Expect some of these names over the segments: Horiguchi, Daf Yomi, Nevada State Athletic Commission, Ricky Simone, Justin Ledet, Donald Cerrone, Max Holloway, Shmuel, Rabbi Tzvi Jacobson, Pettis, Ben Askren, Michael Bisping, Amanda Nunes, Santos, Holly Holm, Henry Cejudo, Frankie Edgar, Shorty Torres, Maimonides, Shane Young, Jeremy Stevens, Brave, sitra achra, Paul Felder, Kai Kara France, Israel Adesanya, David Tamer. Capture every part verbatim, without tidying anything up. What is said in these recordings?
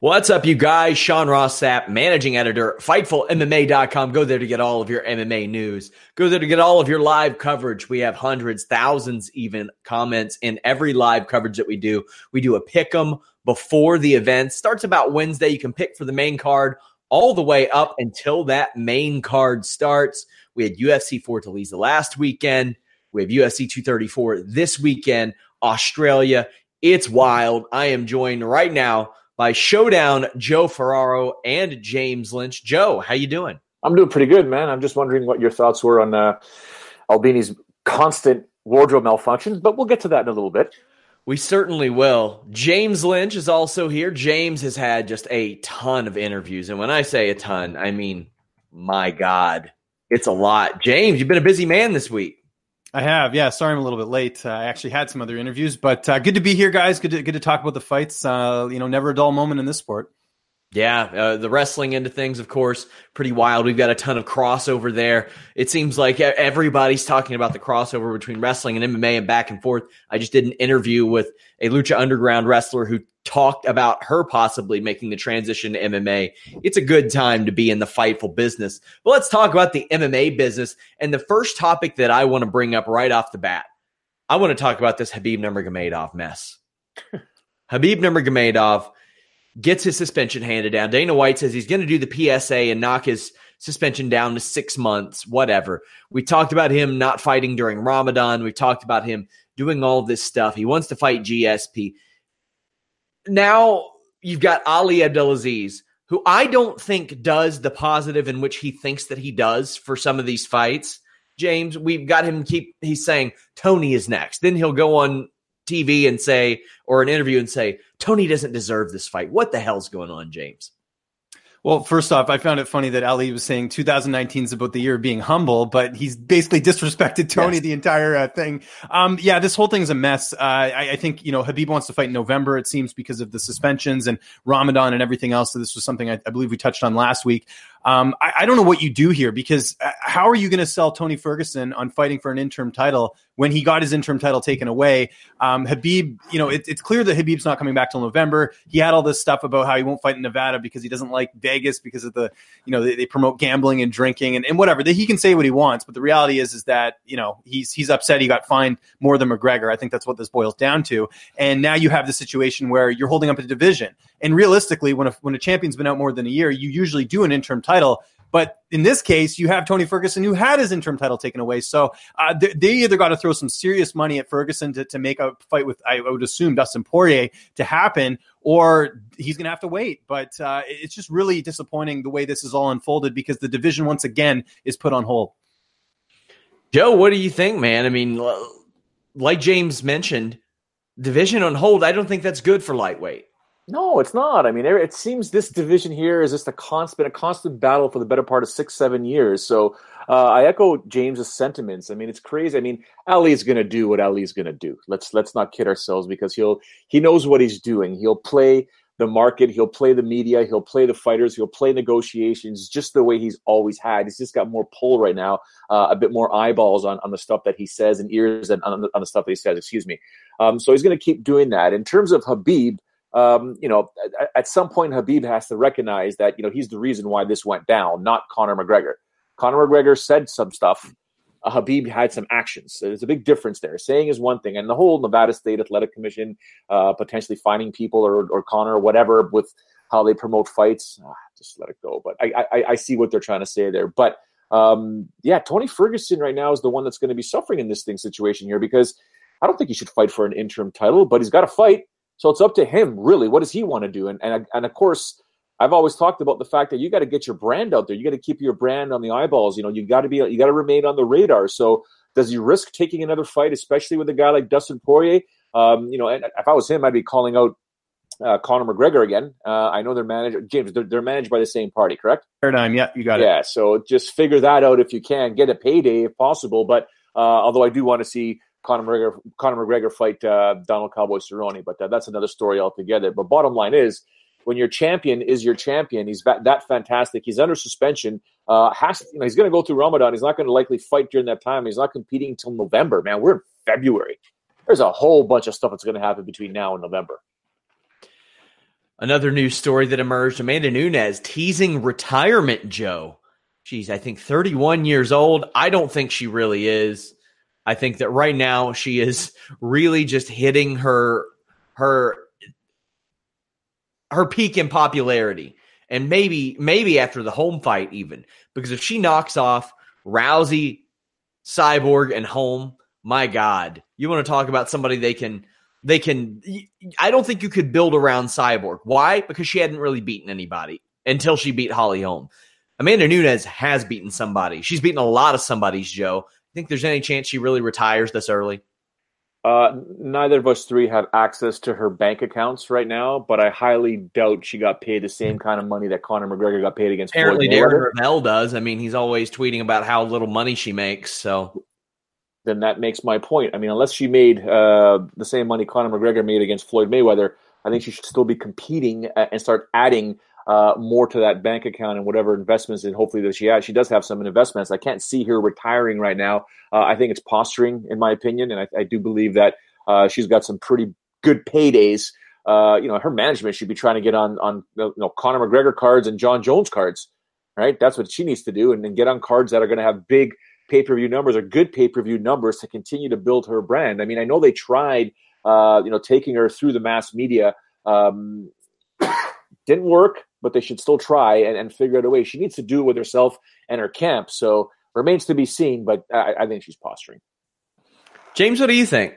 What's up, you guys? Sean Ross Sapp, managing editor, Fightful M M A dot com. Go there to get all of your M M A news. Go there to get all of your live coverage. We have hundreds, thousands even comments in every live coverage that we do. We do a pick 'em before the event. Starts about Wednesday. You can pick for the main card all the way up until that main card starts. We had U F C Fortaleza last weekend. We have U F C two thirty-four this weekend. Australia. It's wild. I am joined right now by Showdown Joe Ferraro and James Lynch. Joe, how you doing? I'm doing pretty good, man. I'm just wondering what your thoughts were on uh, Albini's constant wardrobe malfunctions, but we'll get to that in a little bit. We certainly will. James Lynch is also here. James has had just a ton of interviews, and when I say a ton, I mean, my God, it's a lot. James, you've been a busy man this week. I have, yeah. Sorry, I'm a little bit late. Uh, I actually had some other interviews, but uh, good to be here, guys. Good to good to talk about the fights. Uh, you know, never a dull moment in this sport. Yeah, uh, the wrestling end of things, of course, pretty wild. We've got a ton of crossover there. It seems like everybody's talking about the crossover between wrestling and M M A and back and forth. I just did an interview with a Lucha Underground wrestler who talked about her possibly making the transition to M M A. It's a good time to be in the Fightful business. But let's talk about the M M A business. And the first topic that I want to bring up right off the bat, I want to talk about this Habib Nurmagomedov mess. Habib Nurmagomedov gets his suspension handed down. Dana White says he's going to do the P S A and knock his suspension down to six months, whatever. We talked about him not fighting during Ramadan. We talked about him doing all this stuff. He wants to fight G S P. Now you've got Ali Abdelaziz, who I don't think does the positive in which he thinks that he does for some of these fights. James, we've got him keep, he's saying Tony is next. Then he'll go on T V and say, or an interview and say, Tony doesn't deserve this fight. What the hell's going on, James? Well, first off, I found it funny that Ali was saying two thousand nineteen is about the year of being humble, but he's basically disrespected Tony yes. the entire uh, thing. Um, yeah, this whole thing's a mess. Uh, I, I think, you know, Habib wants to fight in November, it seems, because of the suspensions and Ramadan and everything else. So this was something I, I believe we touched on last week. Um, I, I don't know what you do here, because how are you going to sell Tony Ferguson on fighting for an interim title when he got his interim title taken away? Um, Habib, you know, it, it's clear that Habib's not coming back till November. He had all this stuff about how he won't fight in Nevada because he doesn't like Vegas because of the, you know, they, they promote gambling and drinking and, and whatever. He can say what he wants, but the reality is, is that, you know, he's, he's upset. He got fined more than McGregor. I think that's what this boils down to. And now you have the situation where you're holding up a division. And realistically, when a, when a champion's been out more than a year, you usually do an interim title. But in this case, you have Tony Ferguson, who had his interim title taken away. So uh, they, they either got to throw some serious money at Ferguson to, to make a fight with, I would assume, Dustin Poirier to happen, or he's going to have to wait. But uh, it's just really disappointing the way this is all unfolded, because the division, once again, is put on hold. Joe, what do you think, man? I mean, like James mentioned, division on hold, I don't think that's good for lightweight. No, it's not. I mean, it seems this division here is just a constant, a constant battle for the better part of six, seven years. So uh, I echo James's sentiments. I mean, it's crazy. I mean, Ali's going to do what Ali's going to do. Let's let's not kid ourselves, because he'll he knows what he's doing. He'll play the market. He'll play the media. He'll play the fighters. He'll play negotiations just the way he's always had. He's just got more pull right now, uh, a bit more eyeballs on, on the stuff that he says, and ears and on the, on the stuff that he says. Excuse me. Um, so he's going to keep doing that. In terms of Habib, Um, you know, at, at some point, Habib has to recognize that, you know, he's the reason why this went down, not Conor McGregor. Conor McGregor said some stuff. Uh, Habib had some actions. So there's a big difference there. Saying is one thing. And the whole Nevada State Athletic Commission uh, potentially fining people or, or Conor or whatever with how they promote fights, ah, just let it go. But I, I, I see what they're trying to say there. But um, yeah, Tony Ferguson right now is the one that's going to be suffering in this thing situation here, because I don't think he should fight for an interim title, but he's got to fight. So it's up to him, really. What does he want to do? And, and and of course, I've always talked about the fact that you got to get your brand out there. You got to keep your brand on the eyeballs. You know, you got to be, you got to remain on the radar. So does he risk taking another fight, especially with a guy like Dustin Poirier? Um, you know, and if I was him, I'd be calling out uh, Conor McGregor again. Uh, I know they're managed, James, they're, they're managed by the same party, correct? Paradigm, yeah, you got yeah, it. Yeah, so just figure that out if you can. Get a payday if possible, but uh, although I do want to see Conor McGregor, Conor McGregor fight uh, Donald Cowboy Cerrone, but that, that's another story altogether. But bottom line is, when your champion is your champion, he's that, that fantastic. He's under suspension. Uh, has to, you know, he's going to go through Ramadan. He's not going to likely fight during that time. He's not competing until November. Man, we're in February. There's a whole bunch of stuff that's going to happen between now and November. Another news story that emerged: Amanda Nunes teasing retirement, Joe. She's, I think, thirty-one years old. I don't think she really is. I think that right now she is really just hitting her her. her peak in popularity, and maybe maybe after the home fight even, because if she knocks off Rousey, Cyborg, and Holm, my God, you want to talk about somebody they can they can I don't think you could build around Cyborg. Why? Because she hadn't really beaten anybody until she beat Holly Holm. Amanda Nunes has beaten somebody. She's beaten a lot of somebody's, Joe. I think there's any chance she really retires this early? Uh, neither of us three have access to her bank accounts right now, but I highly doubt she got paid the same kind of money that Conor McGregor got paid against. Apparently, Darren Ravel does. I mean, he's always tweeting about how little money she makes. So then that makes my point. I mean, unless she made uh, the same money Conor McGregor made against Floyd Mayweather, I think she should still be competing and start adding uh, more to that bank account and whatever investments, and hopefully that she has. She does have some investments. I can't see her retiring right now. Uh, I think it's posturing, in my opinion, and I, I do believe that uh, she's got some pretty good paydays. Uh, you know, her management should be trying to get on on you know Conor McGregor cards and John Jones cards, right? That's what she needs to do, and then get on cards that are going to have big pay-per-view numbers or good pay-per-view numbers to continue to build her brand. I mean, I know they tried, uh, you know, taking her through the mass media. Um, didn't work, but they should still try and, and figure out a way. She needs to do it with herself and her camp, so remains to be seen, but I, I think she's posturing. James, what do you think?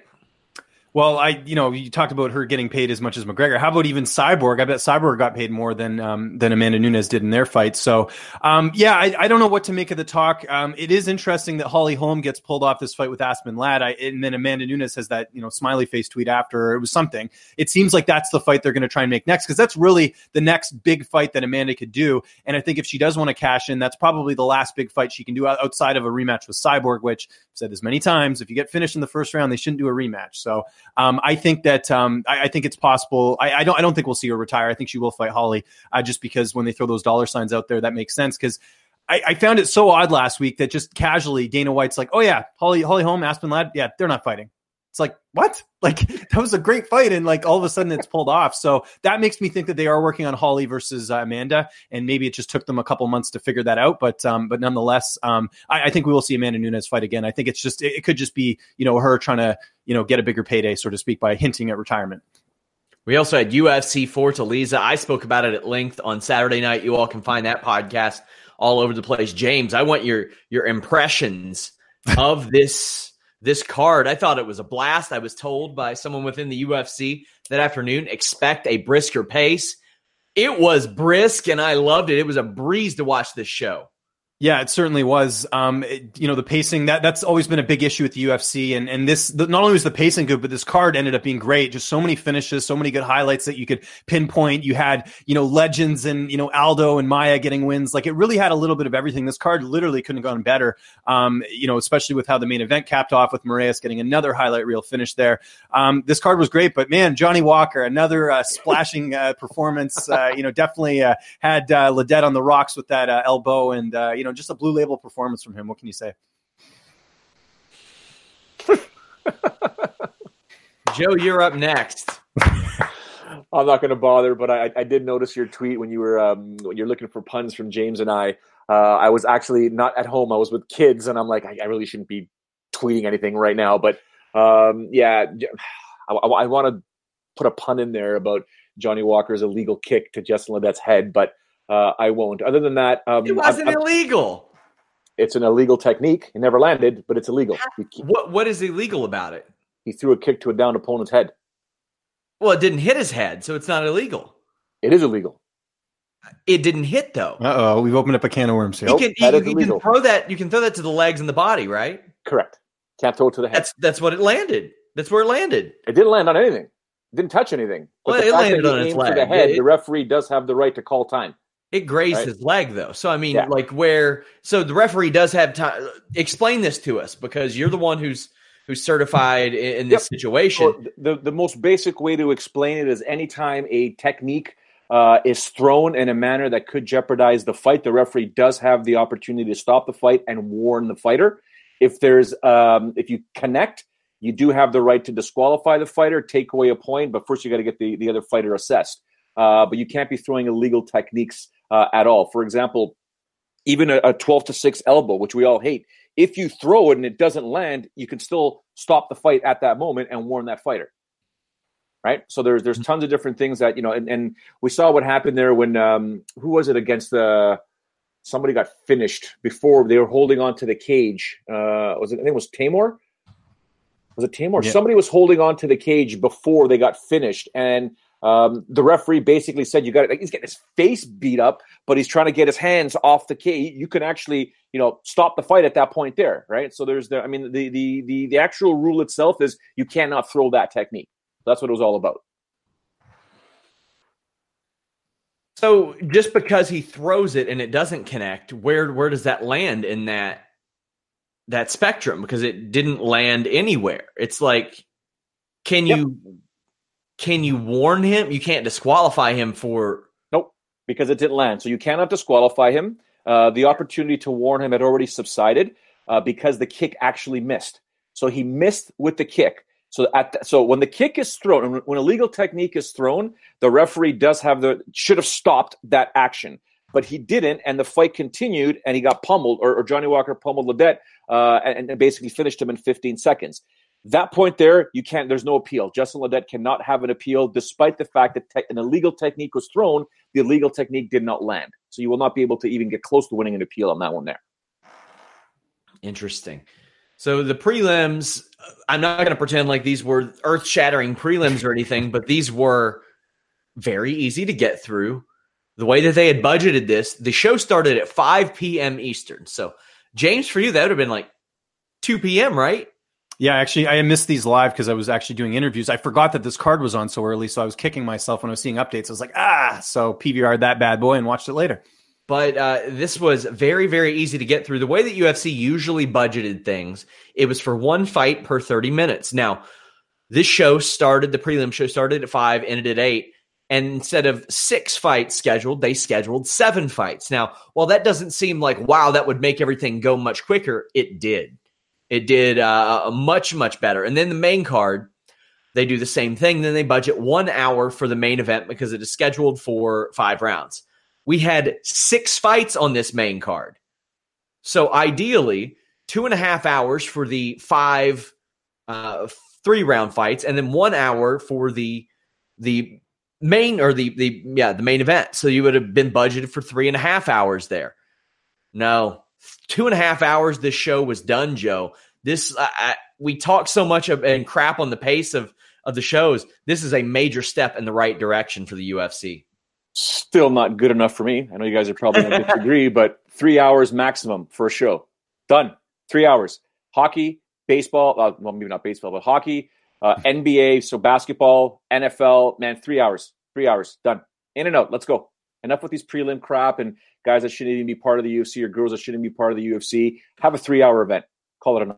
Well, I, you know, you talked about her getting paid as much as McGregor. How about even Cyborg? I bet Cyborg got paid more than um, than Amanda Nunes did in their fight. So, um, yeah, I, I don't know what to make of the talk. Um, it is interesting that Holly Holm gets pulled off this fight with Aspen Ladd, I, and then Amanda Nunes has that, you know, smiley face tweet after. It was something. It seems like that's the fight they're going to try and make next, because that's really the next big fight that Amanda could do. And I think if she does want to cash in, that's probably the last big fight she can do outside of a rematch with Cyborg, which I've said this many times. If you get finished in the first round, they shouldn't do a rematch. So. Um, I think that um, I, I think it's possible. I, I don't. I don't think we'll see her retire. I think she will fight Holly, uh, just because when they throw those dollar signs out there, that makes sense. Because I, I found it so odd last week that just casually Dana White's like, "Oh yeah, Holly, Holly Holm, Aspen Ladd, yeah, they're not fighting." It's like, what? Like, that was a great fight, and like all of a sudden it's pulled off. So that makes me think that they are working on Holly versus uh, Amanda, and maybe it just took them a couple months to figure that out. But um, but nonetheless, um, I, I think we will see Amanda Nunes fight again. I think it's just it, it could just be you know her trying to you know get a bigger payday, so to speak, by hinting at retirement. We also had U F C Fortaleza. I spoke about it at length on Saturday night. You all can find that podcast all over the place. James, I want your your impressions of this. This card, I thought it was a blast. I was told by someone within the U F C that afternoon, expect a brisker pace. It was brisk, and I loved it. It was a breeze to watch this show. Yeah, it certainly was. Um, it, you know, the pacing, that that's always been a big issue with the U F C. And and this, the, not only was the pacing good, but this card ended up being great. Just so many finishes, so many good highlights that you could pinpoint. You had, you know, legends and, you know, Aldo and Maia getting wins. Like, it really had a little bit of everything. This card literally couldn't have gone better, um, you know, especially with how the main event capped off with Moraes getting another highlight reel finish there. Um, this card was great, but man, Johnny Walker, another uh, splashing uh, performance, uh, you know, definitely uh, had uh, Ledet on the rocks with that uh, elbow and, uh, you know, just a blue label performance from him. What can you say? Joe, you're up next. I'm not going to bother, but I, I did notice your tweet when you were um, when you're looking for puns from James and I. Uh, I was actually not at home. I was with kids, and I'm like, I, I really shouldn't be tweeting anything right now. But um, yeah, I, I, I want to put a pun in there about Johnny Walker's illegal kick to Justin Ledet's head, but Uh, I won't. Other than that, um, it wasn't I'm, I'm, illegal. It's an illegal technique. It never landed, but it's illegal. He, what What is illegal about it? He threw a kick to a downed opponent's head. Well, it didn't hit his head, so it's not illegal. It is illegal. It didn't hit, though. Uh oh, we've opened up a can of worms here. You can, nope, you, you can throw that. You can throw that to the legs and the body, right? Correct. Can't throw it to the head. That's that's what it landed. That's where it landed. It didn't land on anything. didn't touch anything. But well, the it fact landed that he on aimed its leg. To the head, it, the referee does have the right to call time. It grazed right? his leg, though. So, I mean, yeah. like where – so the referee does have time. Explain this to us, because you're the one who's who's certified in, in this yep. situation. Well, the, the most basic way to explain it is anytime a technique uh, is thrown in a manner that could jeopardize the fight, the referee does have the opportunity to stop the fight and warn the fighter. If there's um, if you connect, you do have the right to disqualify the fighter, take away a point, but first you got to get the, the other fighter assessed. Uh, but you can't be throwing illegal techniques uh, at all. For example, even a, a twelve to six elbow, which we all hate, if you throw it and it doesn't land, you can still stop the fight at that moment and warn that fighter. Right? So there's there's tons of different things that, you know, and, and we saw what happened there when, um, who was it against the... Somebody got finished before they were holding on to the cage. Uh, was it? I think it was Tamor. Was it Tamor? Yeah. Somebody was holding on to the cage before they got finished, and um, the referee basically said, "You got it." Like, he's getting his face beat up, but he's trying to get his hands off the cage. You can actually, you know, stop the fight at that point there, right? So there's the. I mean, the the the the actual rule itself is you cannot throw that technique. That's what it was all about. So just because he throws it and it doesn't connect, where where does that land in that that spectrum? Because it didn't land anywhere. It's like, can yep. you can you warn him? You can't disqualify him for nope because it didn't land. So you cannot disqualify him. Uh, the opportunity to warn him had already subsided uh, because the kick actually missed. So he missed with the kick. So at the, so when the kick is thrown, when a legal technique is thrown, the referee does have the should have stopped that action, but he didn't, and the fight continued, and he got pummeled, or, or Johnny Walker pummeled Ledet, uh, and, and basically finished him in fifteen seconds. That point there, you can't. There's no appeal. Justin Ledet cannot have an appeal, despite the fact that te- an illegal technique was thrown. The illegal technique did not land, so you will not be able to even get close to winning an appeal on that one there. Interesting. So the prelims, I'm not going to pretend like these were earth-shattering prelims or anything, but these were very easy to get through. The way that they had budgeted this, the show started at five p.m. Eastern. So, James, for you, that would have been like two p.m., right? Yeah, actually, I missed these live because I was actually doing interviews. I forgot that this card was on so early, so I was kicking myself when I was seeing updates. I was like, ah, so P V R'd that bad boy and watched it later. But uh, this was very, very easy to get through. The way that U F C usually budgeted things, it was for one fight per thirty minutes. Now, this show started, the prelim show started at five, ended at eight. And instead of six fights scheduled, they scheduled seven fights. Now, while that doesn't seem like, wow, that would make everything go much quicker, it did. It did uh, much, much better. And then the main card, they do the same thing. Then they budget one hour for the main event because it is scheduled for five rounds. We had six fights on this main card. So ideally, two and a half hours for the five uh, three-round fights, and then one hour for the the main or the the yeah the main event. So you would have been budgeted for three and a half hours there. No, two and a half hours. This show was done, Joe. This I, I, we talk so much of, and crap on the pace of of the shows. This is a major step in the right direction for the U F C. Still not good enough for me. I know you guys are probably going to disagree, but three hours maximum for a show. Done. Three hours. Hockey, baseball, uh, well, maybe not baseball, but hockey, uh, N B A, so basketball, N F L, man, three hours. Three hours. Done. In and out. Let's go. Enough with these prelim crap and guys that shouldn't even be part of the U F C or girls that shouldn't be part of the U F C. Have a three-hour event. Call it a night.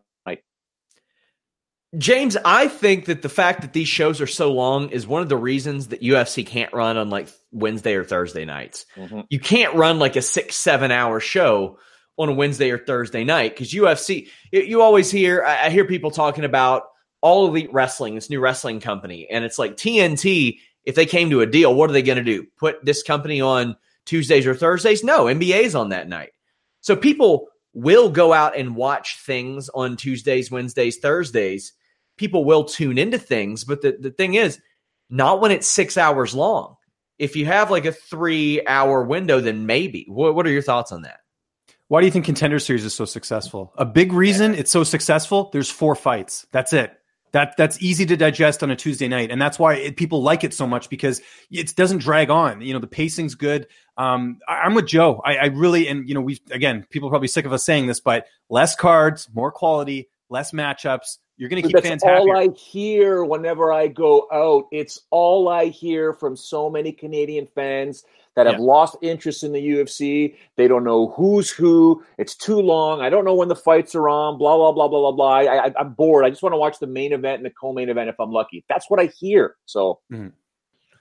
James, I think that the fact that these shows are so long is one of the reasons that U F C can't run on like Wednesday or Thursday nights. Mm-hmm. You can't run like a six, seven hour show on a Wednesday or Thursday night because U F C, you always hear, I hear people talking about All Elite Wrestling, this new wrestling company. And it's like T N T, if they came to a deal, what are they going to do? Put this company on Tuesdays or Thursdays? No, N B A's on that night. So people will go out and watch things on Tuesdays, Wednesdays, Thursdays. People will tune into things, but the, the thing is, not when it's six hours long. If you have like a three-hour window, then maybe. What, what are your thoughts on that? Why do you think Contender Series is so successful? A big reason it's so successful, there's four fights. That's it. That That's easy to digest on a Tuesday night, and that's why it, people like it so much because it doesn't drag on. You know, the pacing's good. Um, I, I'm with Joe. I, I really, and, you know, we again, people are probably sick of us saying this, but less cards, more quality, less matchups, You're going to keep fans happy. That's all I hear whenever I go out. It's all I hear from so many Canadian fans that have yeah. lost interest in the U F C. They don't know who's who. It's too long. I don't know when the fights are on, blah, blah, blah, blah, blah, blah. I, I, I'm bored. I just want to watch the main event and the co-main event if I'm lucky. That's what I hear. So... Mm-hmm.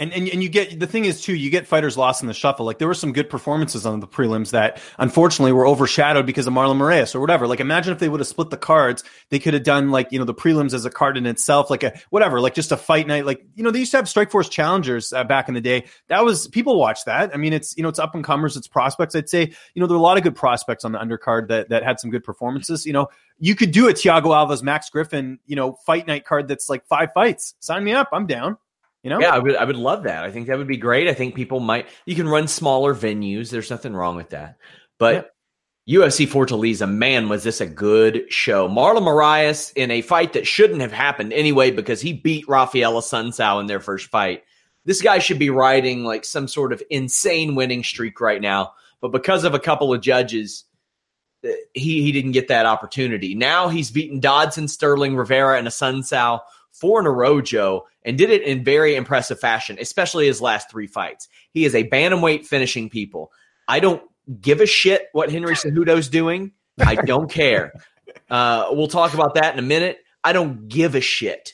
And, and and you get, the thing is too, you get fighters lost in the shuffle. Like there were some good performances on the prelims that unfortunately were overshadowed because of Marlon Moraes or whatever. Like imagine if they would have split the cards, they could have done like, you know, the prelims as a card in itself, like a, whatever, like just a fight night. Like, you know, they used to have Strikeforce Challengers uh, back in the day. That was, people watch that. I mean, it's, you know, it's up and comers, it's prospects. I'd say, you know, there are a lot of good prospects on the undercard that, that had some good performances. You know, you could do a Tiago Alves, Max Griffin, you know, fight night card. That's like five fights. Sign me up. I'm down. You know? Yeah, I would I would love that. I think that would be great. I think people might... You can run smaller venues. There's nothing wrong with that. But yeah. U F C Fortaleza, man, was this a good show. Marlon Moraes in a fight that shouldn't have happened anyway because he beat Rafaela Sunsao in their first fight. This guy should be riding like some sort of insane winning streak right now. But because of a couple of judges, he, he didn't get that opportunity. Now he's beaten Dodson, Sterling, Rivera, and a Sunsao four in a row, Joe, and did it in very impressive fashion, especially his last three fights. He is a bantamweight finishing people. I don't give a shit what Henry Cejudo's doing. I don't care. Uh, we'll talk about that in a minute. I don't give a shit.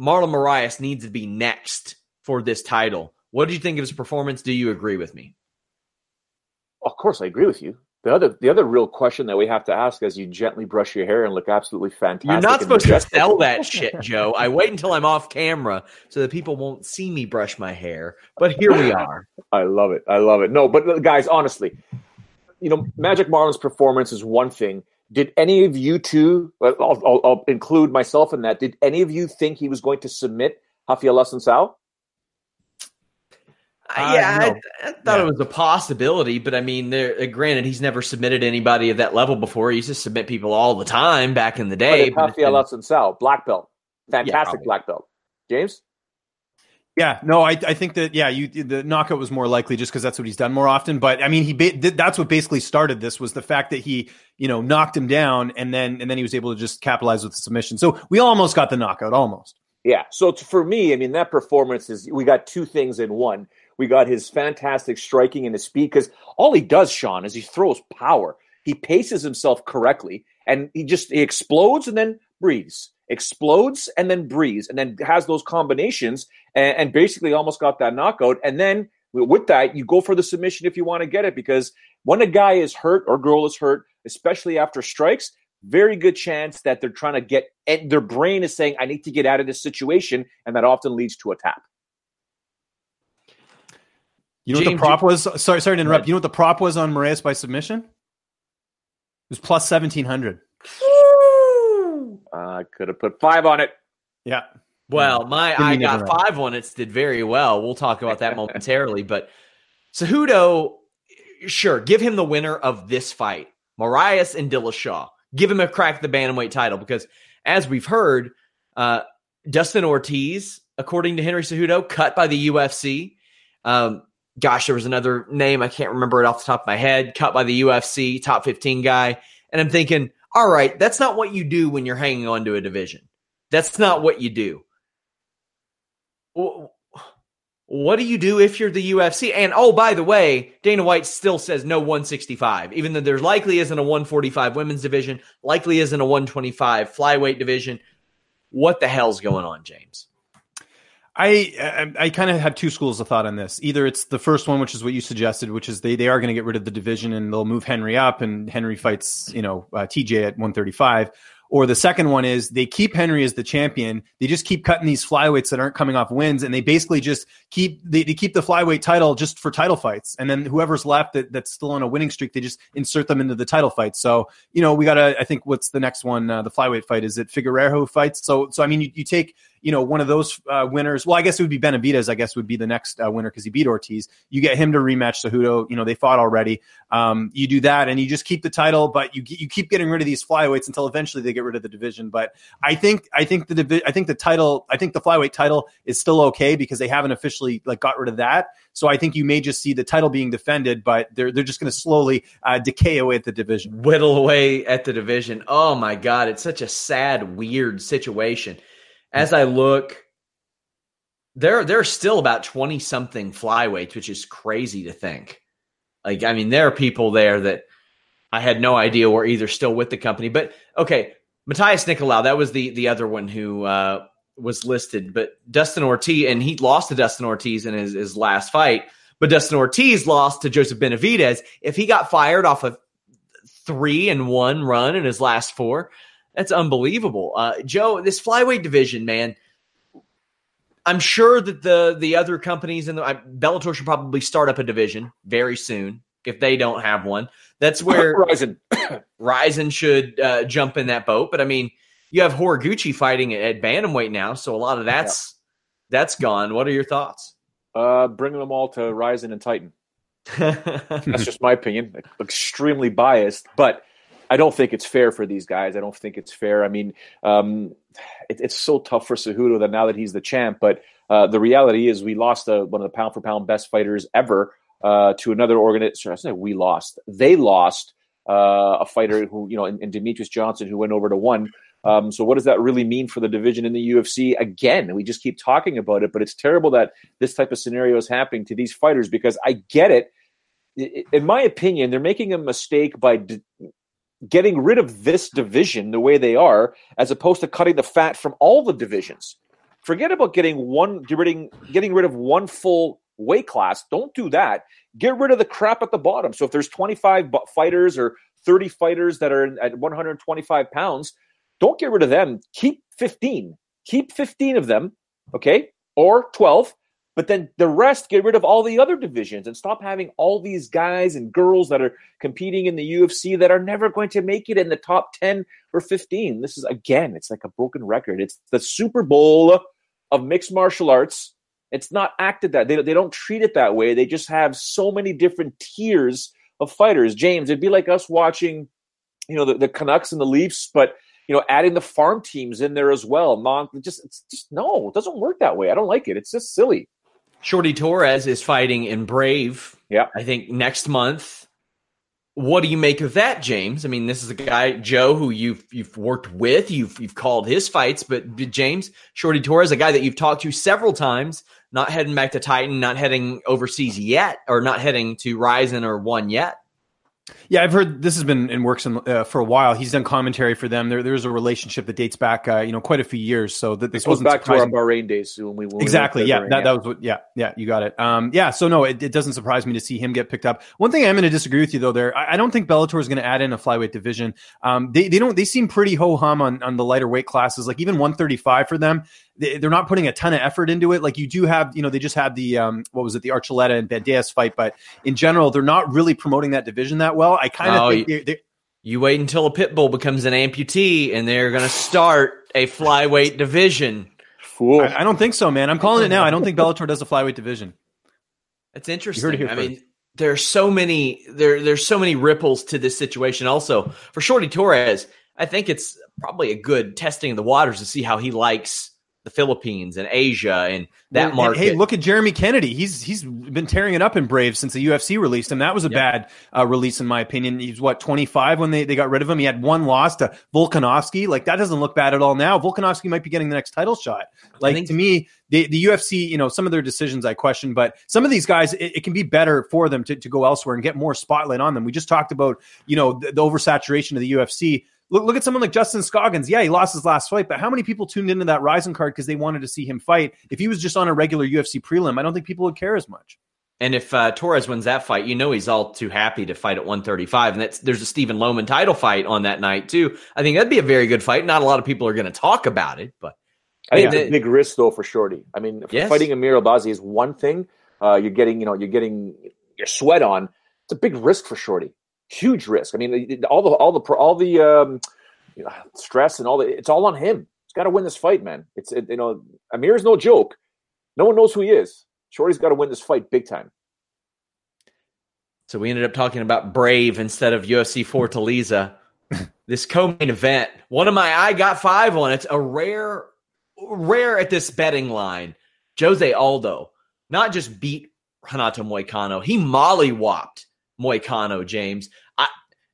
Marlon Moraes needs to be next for this title. What did you think of his performance? Do you agree with me? Of course I agree with you. The other, the other real question that we have to ask is you gently brush your hair and look absolutely fantastic. You're not supposed to sell that shit, Joe. I wait until I'm off camera so that people won't see me brush my hair. But here we are. I love it. I love it. No, but guys, honestly, you know, Magic Marlon's performance is one thing. Did any of you two, I'll, I'll, I'll include myself in that, did any of you think he was going to submit Rafaela Sunsao? Uh, yeah, no. I, I thought yeah. it was a possibility, but I mean, there, uh, granted, he's never submitted anybody of that level before. He used to submit people all the time back in the day. Rafaela Sunsao, black belt, fantastic yeah, black belt. James? Yeah, no, I I think that, yeah, you the knockout was more likely just because that's what he's done more often. But I mean, he ba- that's what basically started this was the fact that he, you know, knocked him down and then and then he was able to just capitalize with the submission. So we almost got the knockout, almost. Yeah, so t- for me, I mean, that performance is, we got two things in one. We got his fantastic striking and his speed because all he does, Sean, is he throws power. He paces himself correctly, and he just he explodes and then breathes, explodes and then breathes, and then has those combinations and, and basically almost got that knockout. And then with that, you go for the submission if you want to get it because when a guy is hurt or girl is hurt, especially after strikes, very good chance that they're trying to get – their brain is saying, I need to get out of this situation, and that often leads to a tap. You know James, what the prop was? Sorry, sorry to interrupt. Right. You know what the prop was on Moraes by submission? It was plus seventeen hundred. I uh, could have put five on it. Yeah. Well, my Didn't I got five on it did very well. We'll talk about that momentarily. But Cejudo, sure, give him the winner of this fight. Moraes and Dillashaw. Give him a crack at the bantamweight title because, as we've heard, uh, Dustin Ortiz, according to Henry Cejudo, cut by the U F C. Um, Gosh, there was another name. I can't remember it off the top of my head. Cut by the U F C, top fifteen guy. And I'm thinking, all right, that's not what you do when you're hanging on to a division. That's not what you do. What do you do if you're the U F C? And, oh, by the way, Dana White still says no one sixty-five, even though there likely isn't a one forty-five women's division, likely isn't a one twenty-five flyweight division. What the hell's going on, James? I I, I kind of have two schools of thought on this. Either it's the first one, which is what you suggested, which is they, they are going to get rid of the division and they'll move Henry up and Henry fights, you know, uh, T J at one thirty-five. Or the second one is they keep Henry as the champion. They just keep cutting these flyweights that aren't coming off wins. And they basically just keep they, they keep the flyweight title just for title fights. And then whoever's left that, that's still on a winning streak, they just insert them into the title fight. So, you know, we got to I think what's the next one? Uh, the flyweight fight. Is it Figueiredo fights? So, so I mean, you, you take – you know, one of those uh, winners. Well, I guess it would be Benavidez, I guess, would be the next uh, winner because he beat Ortiz. You get him to rematch Cejudo. You know, they fought already. Um, you do that and you just keep the title, but you you keep getting rid of these flyweights until eventually they get rid of the division. But I think I think the I think the title I think the flyweight title is still okay because they haven't officially like got rid of that. So I think you may just see the title being defended, but they're they're just going to slowly uh, decay away at the division, whittle away at the division. Oh my God, it's such a sad, weird situation. As I look, there there are still about twenty something flyweights, which is crazy to think. Like, I mean, there are people there that I had no idea were either still with the company. But okay, Matthias Nicolau, that was the the other one who uh, was listed. But Dustin Ortiz, and he lost to Dustin Ortiz in his, his last fight. But Dustin Ortiz lost to Joseph Benavidez. If he got fired off a three and one run in his last four, that's unbelievable. Uh, Joe, this flyweight division, man, I'm sure that the the other companies in the I, Bellator should probably start up a division very soon if they don't have one. That's where Ryzen Ryzen should uh, jump in that boat. But I mean, you have Horiguchi fighting at, at bantamweight now, so a lot of that's yeah. that's gone. What are your thoughts? Uh, bringing them all to Ryzen and Titan. That's just my opinion. Extremely biased, but I don't think it's fair for these guys. I don't think it's fair. I mean, um, it, it's so tough for Cejudo that now that he's the champ, but uh, the reality is we lost a, one of the pound-for-pound best fighters ever uh, to another organization. I said we lost. They lost uh, a fighter who, you know, and, and Demetrius Johnson, who went over to one. Um, so what does that really mean for the division in the U F C? Again, we just keep talking about it, but it's terrible that this type of scenario is happening to these fighters because I get it. In my opinion, they're making a mistake by de- getting rid of this division the way they are, as opposed to cutting the fat from all the divisions. Forget about getting one, getting, getting rid of one full weight class. Don't do that. Get rid of the crap at the bottom. So if there's twenty-five fighters or thirty fighters that are at one hundred twenty-five pounds, don't get rid of them. Keep fifteen. Keep fifteen of them, okay, or twelve. But then the rest, get rid of all the other divisions and stop having all these guys and girls that are competing in the U F C that are never going to make it in the top ten or fifteen. This is, again, it's like a broken record. It's the Super Bowl of mixed martial arts. It's not acted that. They, they don't treat it that way. They just have so many different tiers of fighters. James, it'd be like us watching, you know, the, the Canucks and the Leafs, but you know, adding the farm teams in there as well. Non, just, it's just, no, it doesn't work that way. I don't like it. It's just silly. Shorty Torres is fighting in Brave, yeah. I think, next month. What do you make of that, James? I mean, this is a guy, Joe, who you've you've worked with. You've you've called his fights. But, James, Shorty Torres, a guy that you've talked to several times, not heading back to Titan, not heading overseas yet, or not heading to Ryzen or One yet. Yeah, I've heard this has been in works in, uh, for a while. He's done commentary for them. There, there's a relationship that dates back, uh, you know, quite a few years. So that this it goes wasn't back surprising. To our Bahrain days when we when exactly, we yeah, Bahrain, that, yeah, that was what, yeah, yeah, you got it. Um, yeah, so no, it, it doesn't surprise me to see him get picked up. One thing I'm going to disagree with you though, there, I, I don't think Bellator is going to add in a flyweight division. Um, they they don't they seem pretty ho hum on on the lighter weight classes, like even one thirty-five for them. They're not putting a ton of effort into it. Like you do have, you know, they just had the, um, what was it? The Archuleta and Bandeas fight, but in general, they're not really promoting that division that well. I kind of oh, think they're, they're- you wait until a pit bull becomes an amputee and they're going to start a flyweight division. Fool. I, I don't think so, man. I'm calling it now. I don't think Bellator does a flyweight division. That's interesting. I mean, there's so many, there, there's so many ripples to this situation. Also for Shorty Torres, I think it's probably a good testing of the waters to see how he likes the Philippines and Asia and that and, market. And hey, look at Jeremy Kennedy. He's he's been tearing it up in Brave since the U F C released him. That was a yep. bad uh, release in my opinion. He was what twenty-five when they, they got rid of him. He had one loss to Volkanovski. Like that doesn't look bad at all now. Volkanovski might be getting the next title shot. Like think- to me, the the U F C, you know, some of their decisions I question, but some of these guys, it, it can be better for them to, to go elsewhere and get more spotlight on them. We just talked about, you know, the, the oversaturation of the U F C. Look, look at someone like Justin Scoggins. Yeah, he lost his last fight, but how many people tuned into that Ryzen card because they wanted to see him fight? If he was just on a regular U F C prelim, I don't think people would care as much. And if uh, Torres wins that fight, you know he's all too happy to fight at one thirty-five. And that's, there's a Stephen Lohman title fight on that night, too. I think that'd be a very good fight. Not a lot of people are going to talk about it, but I think yeah. it's a big risk, though, for Shorty. I mean, yes. fighting Amir Abazi is one thing. Uh, you're getting, you know, you're getting your sweat on. It's a big risk for Shorty. Huge risk. I mean, all the all the all the um, you know, stress and all the it's all on him. It's got to win this fight, man. It's it, you know, Amir's no joke. No one knows who he is. Shorty's got to win this fight big time. So we ended up talking about Brave instead of U F C Fortaleza. This co-main event, one of my I got five on. It's a rare, rare at this betting line. Jose Aldo not just beat Renato Moicano, he mollywopped Moicano, James. I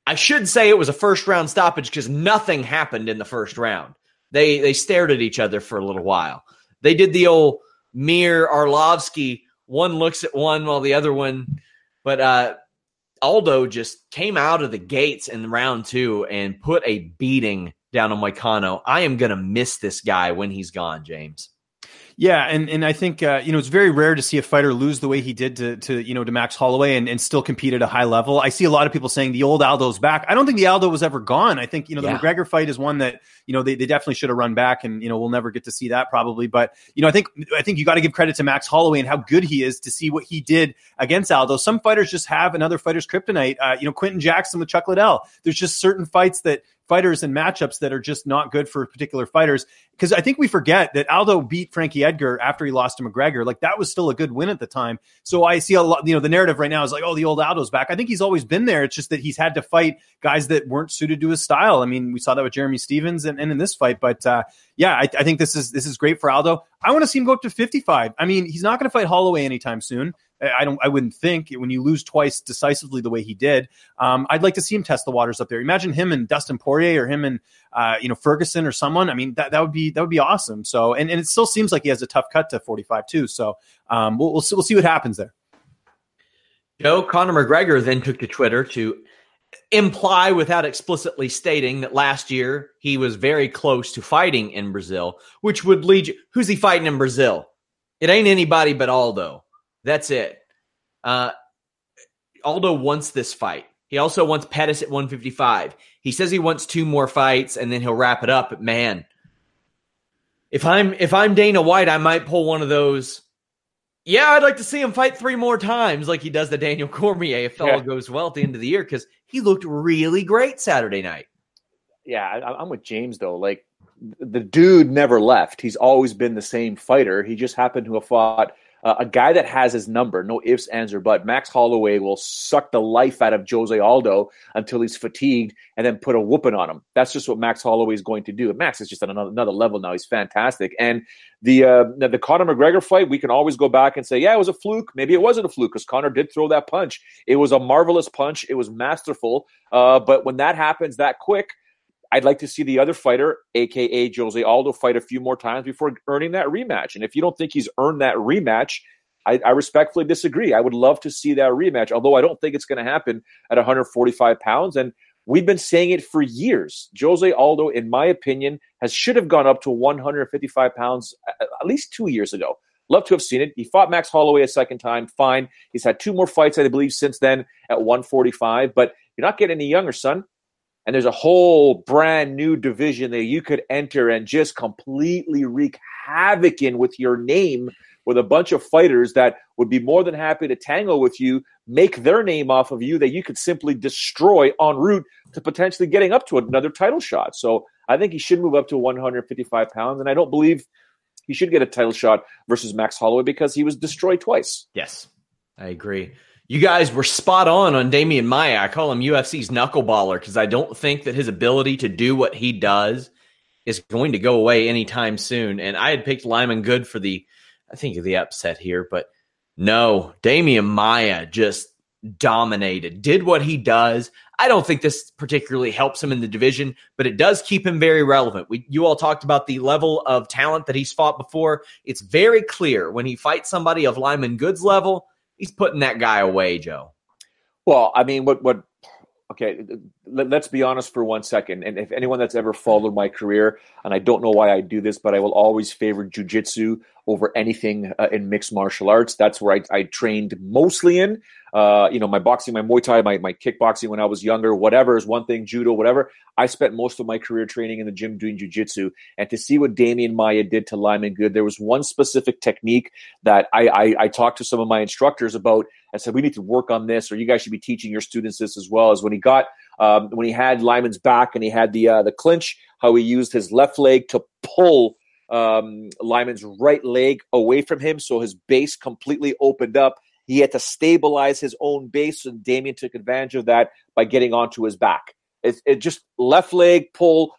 I should say it was a first round stoppage because nothing happened in the first round. They they stared at each other for a little while. They did the old Mir Arlovsky. One looks at one while the other one, but uh, Aldo just came out of the gates in round two and put a beating down on Moicano. I am going to miss this guy when he's gone, James. Yeah, and and I think uh, you know, it's very rare to see a fighter lose the way he did to to you know to Max Holloway and, and still compete at a high level. I see a lot of people saying the old Aldo's back. I don't think the Aldo was ever gone. I think you know yeah. the McGregor fight is one that you know they, they definitely should have run back, and you know we'll never get to see that probably. But you know I think I think you got to give credit to Max Holloway and how good he is to see what he did against Aldo. Some fighters just have another fighter's kryptonite. Uh, you know Quentin Jackson with Chuck Liddell. There's just certain fights that. Fighters and matchups that are just not good for particular fighters. Because I think we forget that Aldo beat Frankie Edgar after he lost to McGregor. Like that was still a good win at the time. So I see a lot, you know, the narrative right now is like, oh, the old Aldo's back. I think he's always been there. It's just that he's had to fight guys that weren't suited to his style. I mean, we saw that with Jeremy Stevens and, and in this fight, but uh, yeah, I, I think this is, this is great for Aldo. I want to see him go up to fifty-five. I mean, he's not going to fight Holloway anytime soon. I don't. I wouldn't think when you lose twice decisively the way he did. Um, I'd like to see him test the waters up there. Imagine him and Dustin Poirier, or him and uh, you know Ferguson or someone. I mean that, that would be that would be awesome. So and, and it still seems like he has a tough cut to forty-five too. So um, we'll we'll see, we'll see what happens there. Joe, Conor McGregor then took to Twitter to imply without explicitly stating that last year he was very close to fighting in Brazil, which would lead you. Who's he fighting in Brazil? It ain't anybody but Aldo. That's it. Uh, Aldo wants this fight. He also wants Pettis at one fifty-five. He says he wants two more fights, and then he'll wrap it up. But man, if I'm if I'm Dana White, I might pull one of those. Yeah, I'd like to see him fight three more times, like he does to Daniel Cormier, if all yeah. goes well at the end of the year, because he looked really great Saturday night. Yeah, I, I'm with James though. Like the dude never left. He's always been the same fighter. He just happened to have fought. Uh, a guy that has his number, no ifs, ands, or buts. Max Holloway will suck the life out of Jose Aldo until he's fatigued and then put a whooping on him. That's just what Max Holloway is going to do. And Max is just at another, another level now. He's fantastic. And the uh, the Conor McGregor fight, we can always go back and say, yeah, it was a fluke. Maybe it wasn't a fluke because Conor did throw that punch. It was a marvelous punch. It was masterful. Uh, but when that happens that quick, I'd like to see the other fighter, a k a. Jose Aldo, fight a few more times before earning that rematch. And if you don't think he's earned that rematch, I, I respectfully disagree. I would love to see that rematch, although I don't think it's going to happen at one forty-five pounds. And we've been saying it for years. Jose Aldo, in my opinion, has should have gone up to one fifty-five pounds at least two years ago. Love to have seen it. He fought Max Holloway a second time. Fine. He's had two more fights, I believe, since then at one forty-five. But you're not getting any younger, son. And there's a whole brand new division that you could enter and just completely wreak havoc in with your name with a bunch of fighters that would be more than happy to tangle with you, make their name off of you that you could simply destroy en route to potentially getting up to another title shot. So I think he should move up to one fifty-five pounds, and I don't believe he should get a title shot versus Max Holloway because he was destroyed twice. Yes, I agree. You guys were spot on on Demian Maia. I call him U F C's knuckleballer because I don't think that his ability to do what he does is going to go away anytime soon. And I had picked Lyman Good for the, I think, the upset here. But no, Demian Maia just dominated, did what he does. I don't think this particularly helps him in the division, but it does keep him very relevant. We, you all talked about the level of talent that he's fought before. It's very clear when he fights somebody of Lyman Good's level, he's putting that guy away, Joe. Well, I mean, what, what, okay, let, let's be honest for one second. And if anyone that's ever followed my career, and I don't know why I do this, but I will always favor jiu-jitsu over anything uh, in mixed martial arts. That's where I, I trained mostly in. Uh, you know, my boxing, my Muay Thai, my, my kickboxing when I was younger, whatever is one thing, judo, whatever. I spent most of my career training in the gym doing jiu-jitsu. And to see what Demian Maia did to Lyman Good, there was one specific technique that I, I, I talked to some of my instructors about. I said, we need to work on this, or you guys should be teaching your students this as well, as when he got um, when he had Lyman's back and he had the uh, the clinch, how he used his left leg to pull um, Lyman's right leg away from him, so his base completely opened up. He had to stabilize his own base, and Demian took advantage of that by getting onto his back. It, it just left leg pull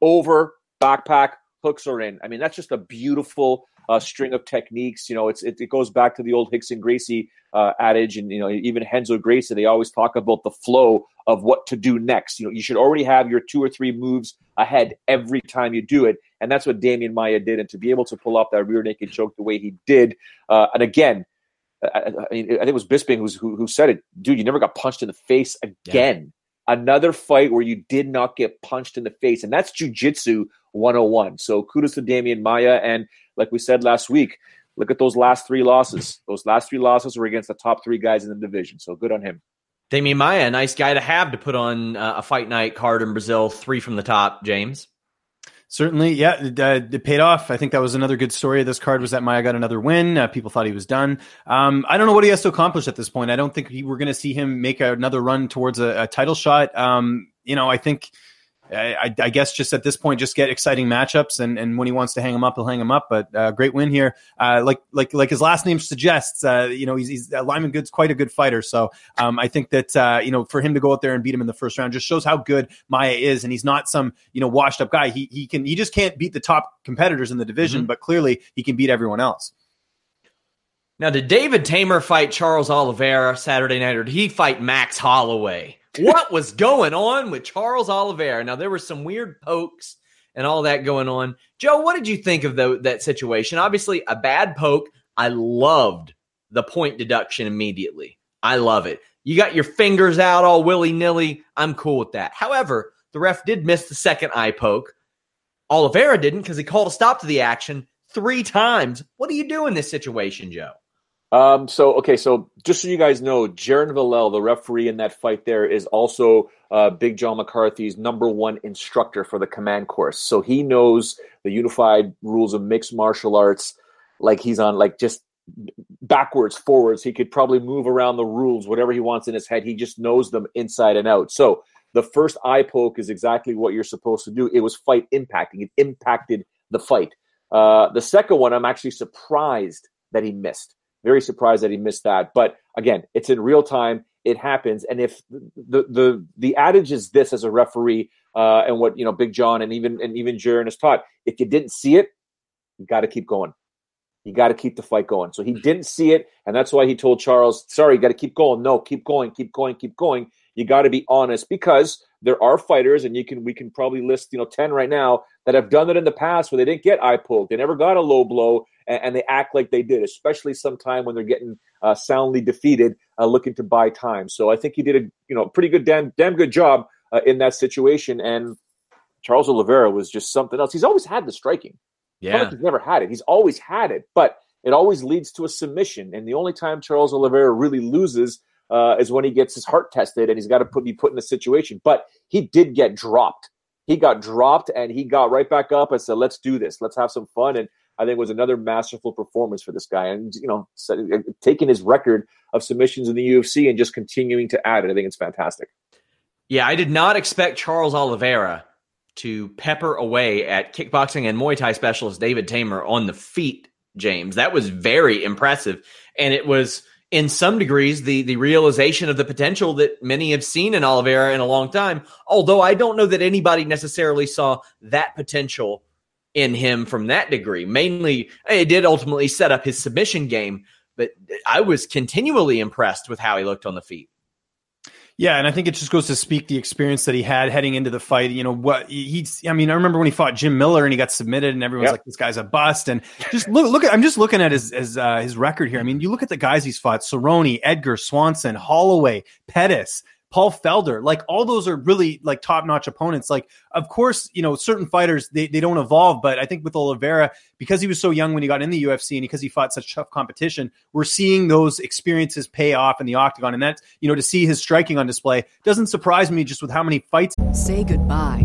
over backpack, hooks are in. I mean, that's just a beautiful uh, string of techniques. You know, it's it, it goes back to the old Hicks and Gracie uh, adage, and you know, even Renzo Gracie. They always talk about the flow of what to do next. You know, you should already have your two or three moves ahead every time you do it, and that's what Demian Maia did. And to be able to pull off that rear naked choke the way he did, uh, and again. I, I mean, I think it was Bisping who's, who who said it. Dude, you never got punched in the face again. Yeah. Another fight where you did not get punched in the face, and that's jiu-jitsu one oh one. So kudos to Demian Maia, and like we said last week, look at those last three losses. Those last three losses were against the top three guys in the division, so good on him. Demian Maia, a nice guy to have to put on uh, a fight night card in Brazil, three from the top, James. Certainly, yeah, it, uh, it paid off. I think that was another good story of this card was that Maia got another win. Uh, people thought he was done. Um, I don't know what he has to accomplish at this point. I don't think he, we're going to see him make a, another run towards a, a title shot. Um, you know, I think, I, I guess just at this point, just get exciting matchups, and, and when he wants to hang him up, he'll hang him up. But uh, great win here. Uh, like like like his last name suggests, uh, you know, he's, he's uh, Lyman Good's quite a good fighter. So um, I think that uh, you know, for him to go out there and beat him in the first round just shows how good Maia is, and he's not some you know washed up guy. He he can he just can't beat the top competitors in the division, mm-hmm. but clearly he can beat everyone else. Now, did David Tamer fight Charles Oliveira Saturday night, or did he fight Max Holloway? What was going on with Charles Oliveira? Now, there were some weird pokes and all that going on. Joe, what did you think of the, that situation? Obviously, a bad poke. I loved the point deduction immediately. I love it. You got your fingers out all willy-nilly. I'm cool with that. However, the ref did miss the second eye poke. Oliveira didn't because he called a stop to the action three times. What do you do in this situation, Joe? Um, so, okay, so just so you guys know, Jaron Villel, the referee in that fight there, is also uh, Big John McCarthy's number one instructor for the command course. So he knows the unified rules of mixed martial arts like he's on, like just backwards, forwards. He could probably move around the rules, whatever he wants in his head. He just knows them inside and out. So the first eye poke is exactly what you're supposed to do. It was fight impacting. It impacted the fight. Uh, the second one, I'm actually surprised that he missed. Very surprised that he missed that. But again, it's in real time. It happens. And if the the the adage is this as a referee, uh, and what you know, Big John and even and even Jaron has taught, if you didn't see it, you got to keep going. You got to keep the fight going. So he didn't see it, and that's why he told Charles, "Sorry, you got to keep going. No, keep going, keep going, keep going. You got to be honest because there are fighters, and you can we can probably list you know ten right now that have done it in the past where they didn't get eye poke, they never got a low blow." And they act like they did, especially sometime when they're getting uh, soundly defeated, uh, looking to buy time. So I think he did a you know pretty good, damn, damn good job uh, in that situation. And Charles Oliveira was just something else. He's always had the striking. Yeah, like he's never had it. He's always had it, but it always leads to a submission. And the only time Charles Oliveira really loses uh, is when he gets his heart tested and he's got to put, be put in a situation. But he did get dropped. He got dropped, and he got right back up and said, "Let's do this. Let's have some fun." And I think it was another masterful performance for this guy. And, you know, taking his record of submissions in the U F C and just continuing to add it. I think it's fantastic. Yeah, I did not expect Charles Oliveira to pepper away at kickboxing and Muay Thai specialist David Tamer on the feet, James. That was very impressive. And it was, in some degrees, the, the realization of the potential that many have seen in Oliveira in a long time. Although I don't know that anybody necessarily saw that potential in him from that degree. Mainly, it did ultimately set up his submission game, but I was continually impressed with how he looked on the feet. Yeah, and I think it just goes to speak the experience that he had heading into the fight. You know what he? I mean, I remember when he fought Jim Miller and he got submitted, and everyone's yep. like, "This guy's a bust." And just look, look at. I'm just looking at his his, uh, his record here. I mean, you look at the guys he's fought: Cerrone, Edgar, Swanson, Holloway, Pettis, Paul Felder, like all those are really like top-notch opponents. Like, of course, you know, certain fighters, they, they don't evolve. But I think with Oliveira, because he was so young when he got in the U F C and because he fought such tough competition, we're seeing those experiences pay off in the octagon. And that, you know, to see his striking on display doesn't surprise me just with how many fights. Say goodbye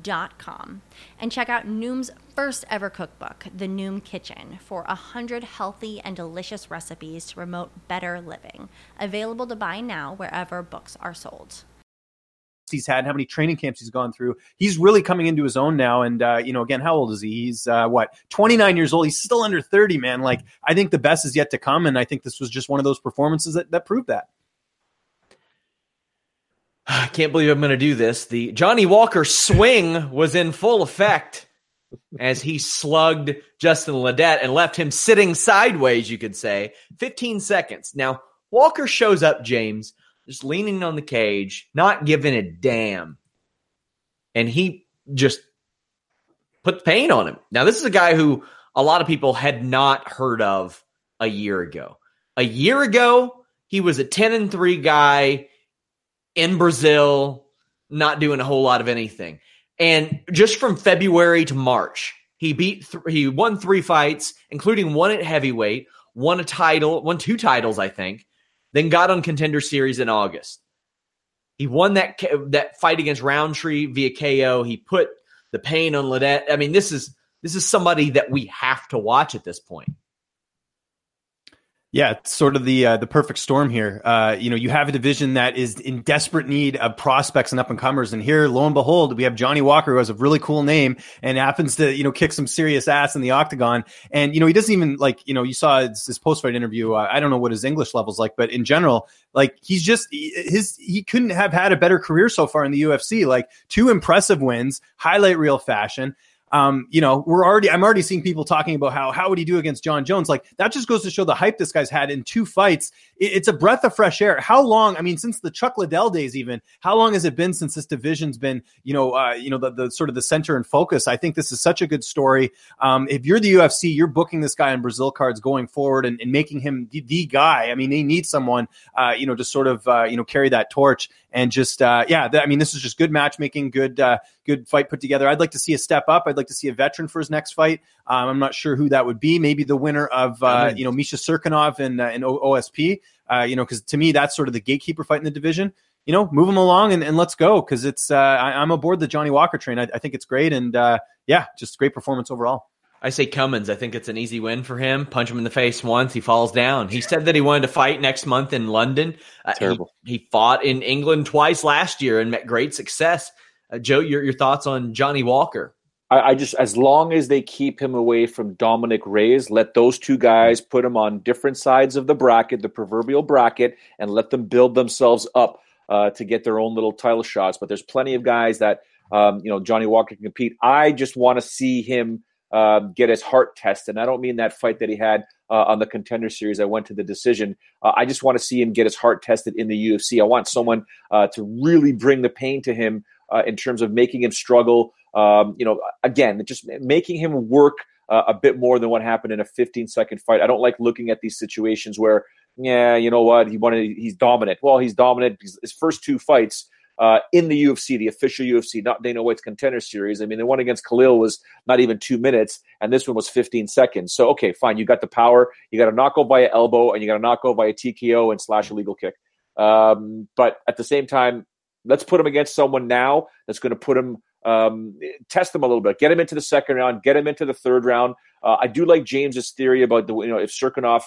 Dot com, and check out Noom's first ever cookbook, The Noom Kitchen, for one hundred healthy and delicious recipes to promote better living. Available to buy now wherever books are sold. He's had, how many training camps he's gone through. He's really coming into his own now. And, uh, you know, again, how old is he? He's, uh, what, twenty-nine years old. He's still under thirty, man. Like, I think the best is yet to come. And I think this was just one of those performances that, that proved that. I can't believe I'm going to do this. The Johnny Walker swing was in full effect as he slugged Justin Ledet and left him sitting sideways, you could say. fifteen seconds. Now, Walker shows up, James, just leaning on the cage, not giving a damn. And he just put pain on him. Now, this is a guy who a lot of people had not heard of a year ago. A year ago, he was a ten and three guy in Brazil, not doing a whole lot of anything. And just from February to March, he beat th- he won three fights, including one at heavyweight, won a title, won two titles, I think, then got on Contender Series in August. He won that that fight against Roundtree via K O. He put the pain on Ledet. I mean, this is this is somebody that we have to watch at this point. Yeah, it's sort of the uh, the perfect storm here. Uh, you know, you have a division that is in desperate need of prospects and up-and-comers. And here, lo and behold, we have Johnny Walker, who has a really cool name and happens to, you know, kick some serious ass in the octagon. And, you know, he doesn't even, like, you know, you saw his, his post-fight interview. Uh, I don't know what his English level's like, but in general, like, he's just, his he couldn't have had a better career so far in the U F C. Like, two impressive wins, highlight reel fashion. Um, you know, we're already, I'm already seeing people talking about how, how would he do against John Jones? Like, that just goes to show the hype this guy's had in two fights. It, it's a breath of fresh air. How long, I mean, since the Chuck Liddell days, even, how long has it been since this division's been, you know, uh, you know, the, the sort of the center and focus? I think this is such a good story. Um, if you're the U F C, you're booking this guy in Brazil cards going forward and, and making him the, the guy. I mean, they need someone, uh, you know, to sort of, uh, you know, carry that torch and just, uh, yeah, th- I mean, this is just good matchmaking, good, uh, good fight put together. I'd like to see a step up. I'd like to see a veteran for his next fight. Um, I'm not sure who that would be. Maybe the winner of, uh, you know, Misha Serkinov and, uh, and O S P, uh, you know, because to me, that's sort of the gatekeeper fight in the division. You know, move them along and, and let's go, because it's uh, I, I'm aboard the Johnny Walker train. I, I think it's great. And uh, yeah, just great performance overall. I say Cummins. I think it's an easy win for him. Punch him in the face once. He falls down. He said that he wanted to fight next month in London. Uh, Terrible. He, he fought in England twice last year and met great success. Uh, Joe, your your thoughts on Johnny Walker? I, I just, as long as they keep him away from Dominic Reyes, let those two guys put him on different sides of the bracket, the proverbial bracket, and let them build themselves up uh, to get their own little title shots. But there's plenty of guys that, um, you know, Johnny Walker can compete. I just want to see him uh, get his heart tested. And I don't mean that fight that he had uh, on the Contender Series. I went to the decision. Uh, I just want to see him get his heart tested in the U F C. I want someone uh, to really bring the pain to him Uh, in terms of making him struggle, um, you know, again, just making him work uh, a bit more than what happened in a fifteen-second fight. I don't like looking at these situations where, yeah, you know what, he wanted, he's dominant. Well, he's dominant because his first two fights uh, in the U F C, the official U F C, not Dana White's Contender Series. I mean, the one against Khalil was not even two minutes, and this one was fifteen seconds. So, okay, fine, you got the power. You got a knockout by an elbow, and you got a knockout by a T K O and slash illegal kick. Um, but at the same time, let's put him against someone now that's going to put him, um, test him a little bit, get him into the second round, get him into the third round. Uh, I do like James's theory about the, you know, if Serkinov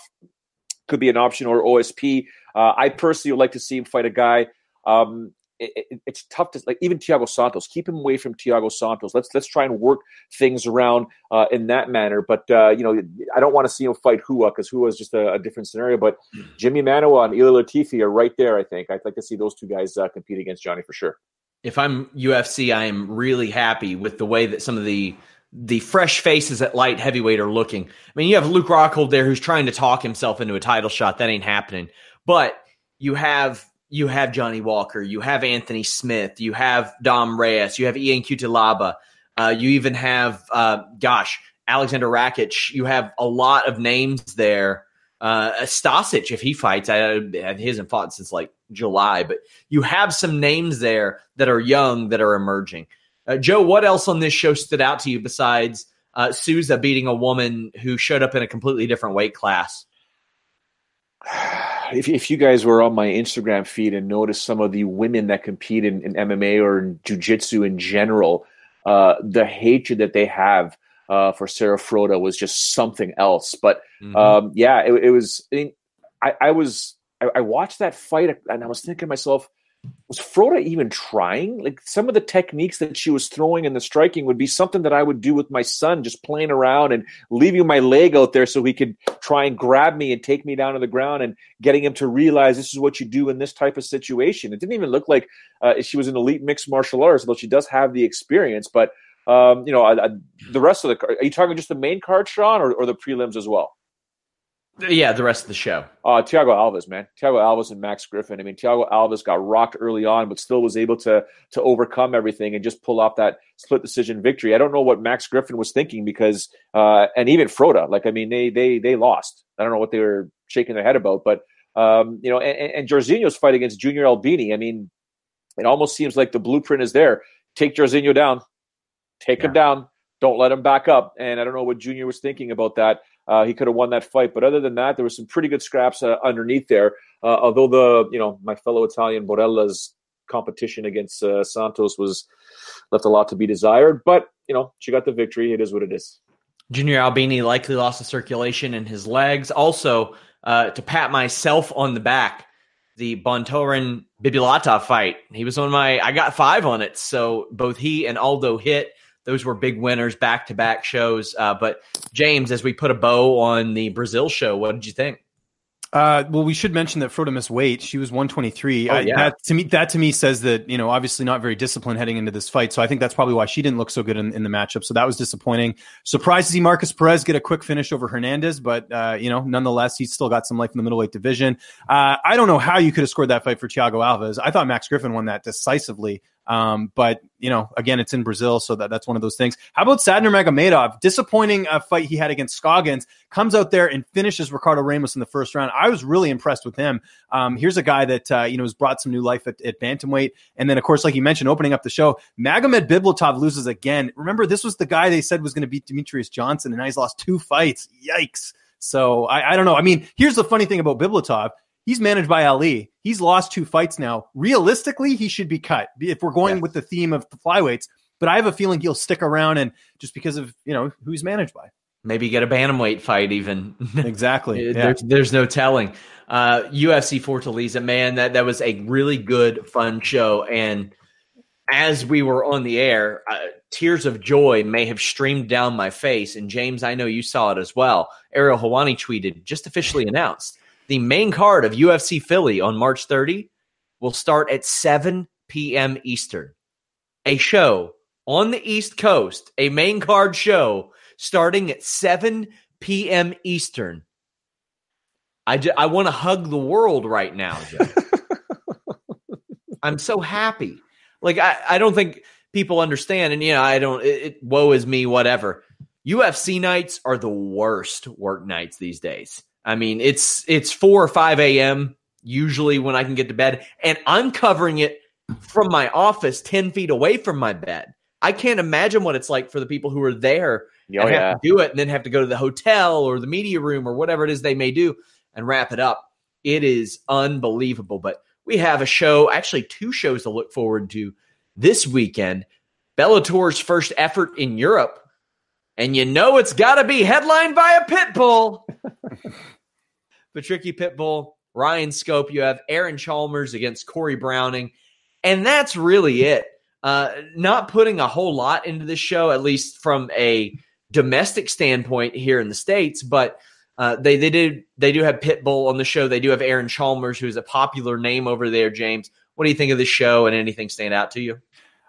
could be an option or O S P. Uh, I personally would like to see him fight a guy. Um, it, it, it's tough to like even Thiago Santos. Keep him away from Thiago Santos. Let's let's try and work things around uh, in that manner. But uh, you know, I don't want to see him fight Hua because Hua is just a, a different scenario. But Jimmy Manoa and Ilir Latifi are right there. I think I'd like to see those two guys uh, compete against Johnny for sure. If I'm U F C, I am really happy with the way that some of the the fresh faces at light heavyweight are looking. I mean, you have Luke Rockhold there who's trying to talk himself into a title shot. That ain't happening. But you have you have Johnny Walker, you have Anthony Smith, you have Dom Reyes, you have Ian Cutelaba, uh, you even have, uh, gosh, Alexander Rakic. You have a lot of names there. Uh, Stasic, if he fights, I, I, he hasn't fought since like July, but you have some names there that are young, that are emerging. Uh, Joe, what else on this show stood out to you besides uh, Souza beating a woman who showed up in a completely different weight class? If, if you guys were on my Instagram feed and noticed some of the women that compete in, in M M A or in jiu-jitsu in general, uh, the hatred that they have uh, for Sarah Froda was just something else. But mm-hmm. um, yeah, it, it was. I mean, I, I was. I, I watched that fight and I was thinking to myself, was Froda even trying? Like some of the techniques that she was throwing and the striking would be something that I would do with my son, just playing around and leaving my leg out there so he could try and grab me and take me down to the ground and getting him to realize this is what you do in this type of situation. It didn't even look like uh, she was an elite mixed martial artist, although she does have the experience. But, um, you know, I, I, the rest of the – are you talking just the main card, Sean, or, or the prelims as well? Yeah, the rest of the show. Uh, Tiago Alves, man. Tiago Alves and Max Griffin. I mean, Tiago Alves got rocked early on, but still was able to to overcome everything and just pull off that split decision victory. I don't know what Max Griffin was thinking because, uh, and even Froda, like, I mean, they they they lost. I don't know what they were shaking their head about, but, um, you know, and, and Jairzinho's fight against Junior Albini, I mean, it almost seems like the blueprint is there. Take Jairzinho down. Take yeah. him down. Don't let him back up. And I don't know what Junior was thinking about that. Uh, he could have won that fight, but other than that, there were some pretty good scraps uh, underneath there. Uh, although the, you know, my fellow Italian Borella's competition against uh, Santos was left a lot to be desired, but you know, she got the victory. It is what it is. Junior Albini likely lost the circulation in his legs. Also, uh, to pat myself on the back, the Bontorin Bibulata fight. He was on my. I got five on it, so both he and Aldo hit. Those were big winners, back-to-back shows. Uh, but, James, as we put a bow on the Brazil show, what did you think? Uh, well, we should mention that Froda missed weight. She was one twenty-three. Oh, yeah. I, that, to me, that to me says that, you know, obviously not very disciplined heading into this fight. So I think that's probably why she didn't look so good in, in the matchup. So that was disappointing. Surprised to see Marcus Perez get a quick finish over Hernandez. But, uh, you know, nonetheless, he's still got some life in the middleweight division. Uh, I don't know how you could have scored that fight for Thiago Alves. I thought Max Griffin won that decisively. Um, but, you know, again, it's in Brazil, so that, that's one of those things. How about Sadner Magomedov? Disappointing uh, fight he had against Scoggins. Comes out there and finishes Ricardo Ramos in the first round. I was really impressed with him. Um, here's a guy that, uh, you know, has brought some new life at, at bantamweight. And then, of course, like you mentioned, opening up the show, Magomed Biblatov loses again. Remember, this was the guy they said was going to beat Demetrius Johnson, and now he's lost two fights. Yikes. So, I, I don't know. I mean, here's the funny thing about Biblatov. He's managed by Ali. He's lost two fights now. Realistically, he should be cut if we're going yes. with the theme of the flyweights. But I have a feeling he'll stick around, and just because of you know who he's managed by. Maybe get a bantamweight fight even. Exactly. Yeah. There's, there's no telling. Uh, U F C Fortaleza, man, that, that was a really good, fun show. And as we were on the air, uh, tears of joy may have streamed down my face. And James, I know you saw it as well. Ariel Helwani tweeted, just officially announced. The main card of U F C Philly on March thirtieth will start at seven p.m. Eastern. A show on the East Coast, a main card show starting at seven p.m. Eastern. I, ju- I want to hug the world right now, Joe. I'm so happy. Like, I, I don't think people understand, and, you know, I don't, it, it, woe is me, whatever. U F C nights are the worst work nights these days. I mean, it's it's four or five a.m. usually when I can get to bed, and I'm covering it from my office ten feet away from my bed. I can't imagine what it's like for the people who are there oh, and have yeah. to do it and then have to go to the hotel or the media room or whatever it is they may do and wrap it up. It is unbelievable, but we have a show, actually two shows to look forward to this weekend. Bellator's first effort in Europe. And you know it's got to be headlined by a pit bull. Patricky Pitbull, Ryan Scope. You have Aaron Chalmers against Corey Browning. And that's really it. Uh, not putting a whole lot into this show, at least from a domestic standpoint here in the States. But uh, they they did they do have Pitbull on the show. They do have Aaron Chalmers, who is a popular name over there, James. What do you think of this show, and anything stand out to you?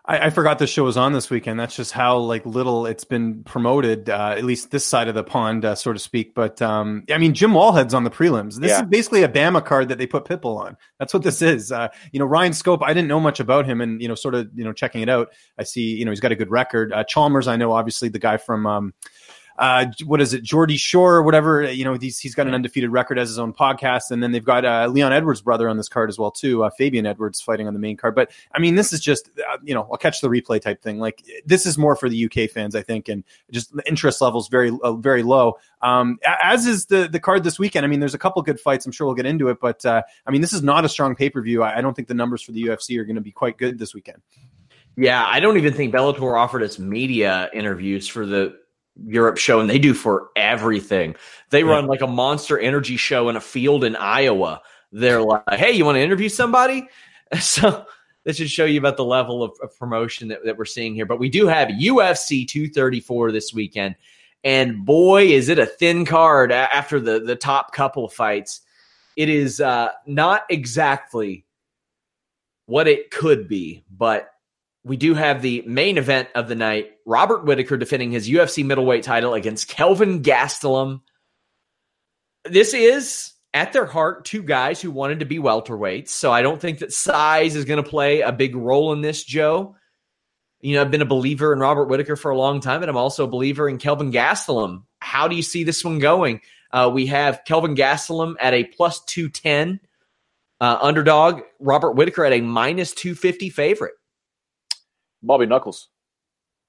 I, I forgot this show was on this weekend. That's just how like little it's been promoted, uh, at least this side of the pond, uh, so to speak. But um, I mean, Jim Wallhead's on the prelims. This yeah. is basically a Bama card that they put Pitbull on. That's what this is. Uh, you know, Ryan Scope, I didn't know much about him, and you know, sort of, you know, checking it out, I see, you know, he's got a good record. Uh, Chalmers, I know, obviously the guy from. Um, Uh, what is it, Jordy Shore or whatever, you know, he's, he's got an undefeated record as his own podcast. And then they've got uh, Leon Edwards' brother on this card as well, too, uh, Fabian Edwards fighting on the main card. But, I mean, this is just, uh, you know, I'll catch the replay type thing. Like, this is more for the U K fans, I think, and just the interest level's very, uh, very low. Um, as is the, the card this weekend. I mean, there's a couple good fights. I'm sure we'll get into it. But, uh, I mean, this is not a strong pay-per-view. I, I don't think the numbers for the U F C are going to be quite good this weekend. Yeah, I don't even think Bellator offered its media interviews for the Europe show, and they do for everything. They run like a Monster Energy show in a field in Iowa. They're like, hey, you want to interview somebody? So this should show you about the level of, of promotion that, that we're seeing here. But we do have U F C two thirty-four this weekend, and boy, is it a thin card after the, the top couple of fights. It is uh, not exactly what it could be, but we do have the main event of the night, Robert Whittaker defending his U F C middleweight title against Kelvin Gastelum. This is, at their heart, two guys who wanted to be welterweights, so I don't think that size is going to play a big role in this, Joe. You know, I've been a believer in Robert Whittaker for a long time, and I'm also a believer in Kelvin Gastelum. How do you see this one going? Uh, we have Kelvin Gastelum at a plus two ten uh, underdog, Robert Whittaker at a minus two fifty favorite. Bobby Knuckles.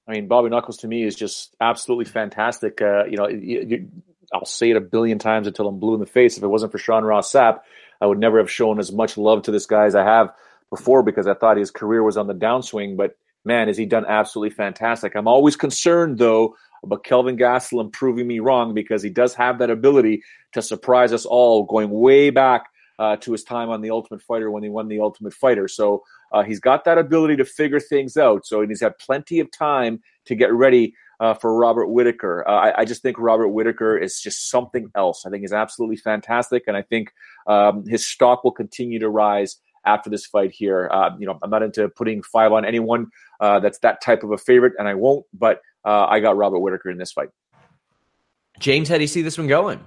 I mean, Bobby Knuckles to me is just absolutely fantastic. Uh, you know, you, you, I'll say it a billion times until I'm blue in the face. If it wasn't for Sean Ross Sapp, I would never have shown as much love to this guy as I have before, because I thought his career was on the downswing. But, man, has he done absolutely fantastic. I'm always concerned, though, about Kelvin Gastelum proving me wrong, because he does have that ability to surprise us all, going way back uh, to his time on The Ultimate Fighter when he won The Ultimate Fighter. So, Uh, he's got that ability to figure things out, so he's had plenty of time to get ready uh, for Robert Whittaker. Uh, I, I just think Robert Whittaker is just something else. I think he's absolutely fantastic, and I think um, his stock will continue to rise after this fight here. Uh, you know, I'm not into putting five on anyone uh, that's that type of a favorite, and I won't, but uh, I got Robert Whittaker in this fight. James, how do you see this one going?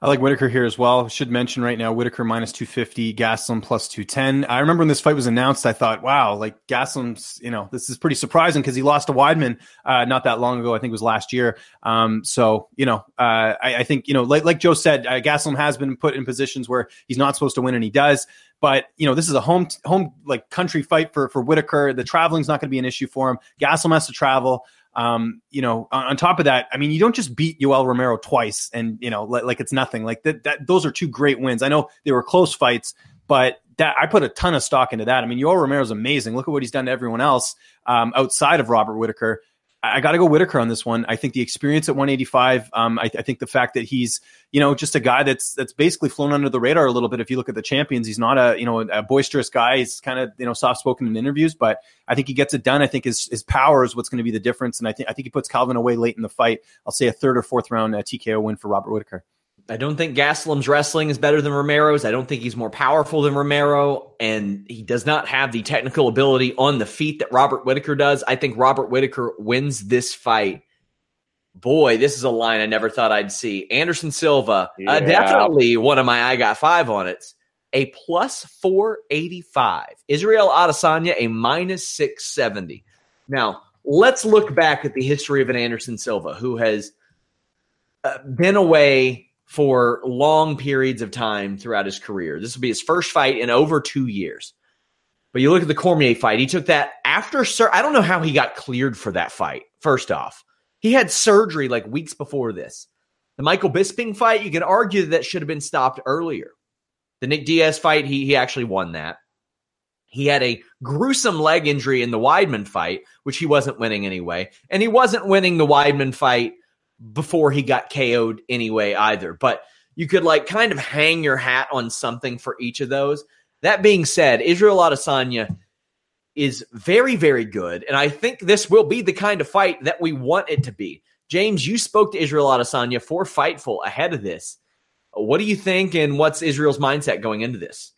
I like Whittaker here as well. Should mention right now, Whittaker minus two fifty, Gastelum plus two ten. I remember when this fight was announced, I thought, wow, like Gastelum's, you know, this is pretty surprising because he lost to Weidman uh, not that long ago. I think it was last year. Um, so, you know, uh, I, I think, you know, like, like Joe said, uh, Gastelum has been put in positions where he's not supposed to win and he does. But, you know, this is a home, home like country fight for, for Whittaker. The traveling's not going to be an issue for him. Gastelum has to travel. Um, you know, on, on top of that, I mean, you don't just beat Yoel Romero twice and, you know, like, like it's nothing. Like that, that, those are two great wins. I know they were close fights, but that I put a ton of stock into that. I mean, Yoel Romero's amazing. Look at what he's done to everyone else, um, outside of Robert Whittaker. I got to go Whittaker on this one. I think the experience at one eighty-five. Um, I, I think the fact that he's, you know, just a guy that's that's basically flown under the radar a little bit. If you look at the champions, he's not a you know a, a boisterous guy. He's kind of you know soft spoken in interviews, but I think he gets it done. I think his his power is what's going to be the difference, and I think I think he puts Calvin away late in the fight. I'll say a third or fourth round uh, T K O win for Robert Whittaker. I don't think Gastelum's wrestling is better than Romero's. I don't think he's more powerful than Romero, and he does not have the technical ability on the feet that Robert Whittaker does. I think Robert Whittaker wins this fight. Boy, this is a line I never thought I'd see. Anderson Silva, yeah. uh, definitely one of my I got five on it. A plus four eighty-five. Israel Adesanya, a minus six seventy. Now, let's look back at the history of an Anderson Silva, who has uh, been away for long periods of time throughout his career. This will be his first fight in over two years. But you look at the Cormier fight. He took that after sur- – I don't know how he got cleared for that fight, first off. He had surgery like weeks before this. The Michael Bisping fight, you can argue that should have been stopped earlier. The Nick Diaz fight, he, he actually won that. He had a gruesome leg injury in the Weidman fight, which he wasn't winning anyway. And he wasn't winning the Weidman fight before he got K O'd anyway either. But you could like kind of hang your hat on something for each of those. That being said, Israel Adesanya is very, very good. And I think this will be the kind of fight that we want it to be. James, you spoke to Israel Adesanya for Fightful ahead of this. What do you think, and what's Israel's mindset going into this?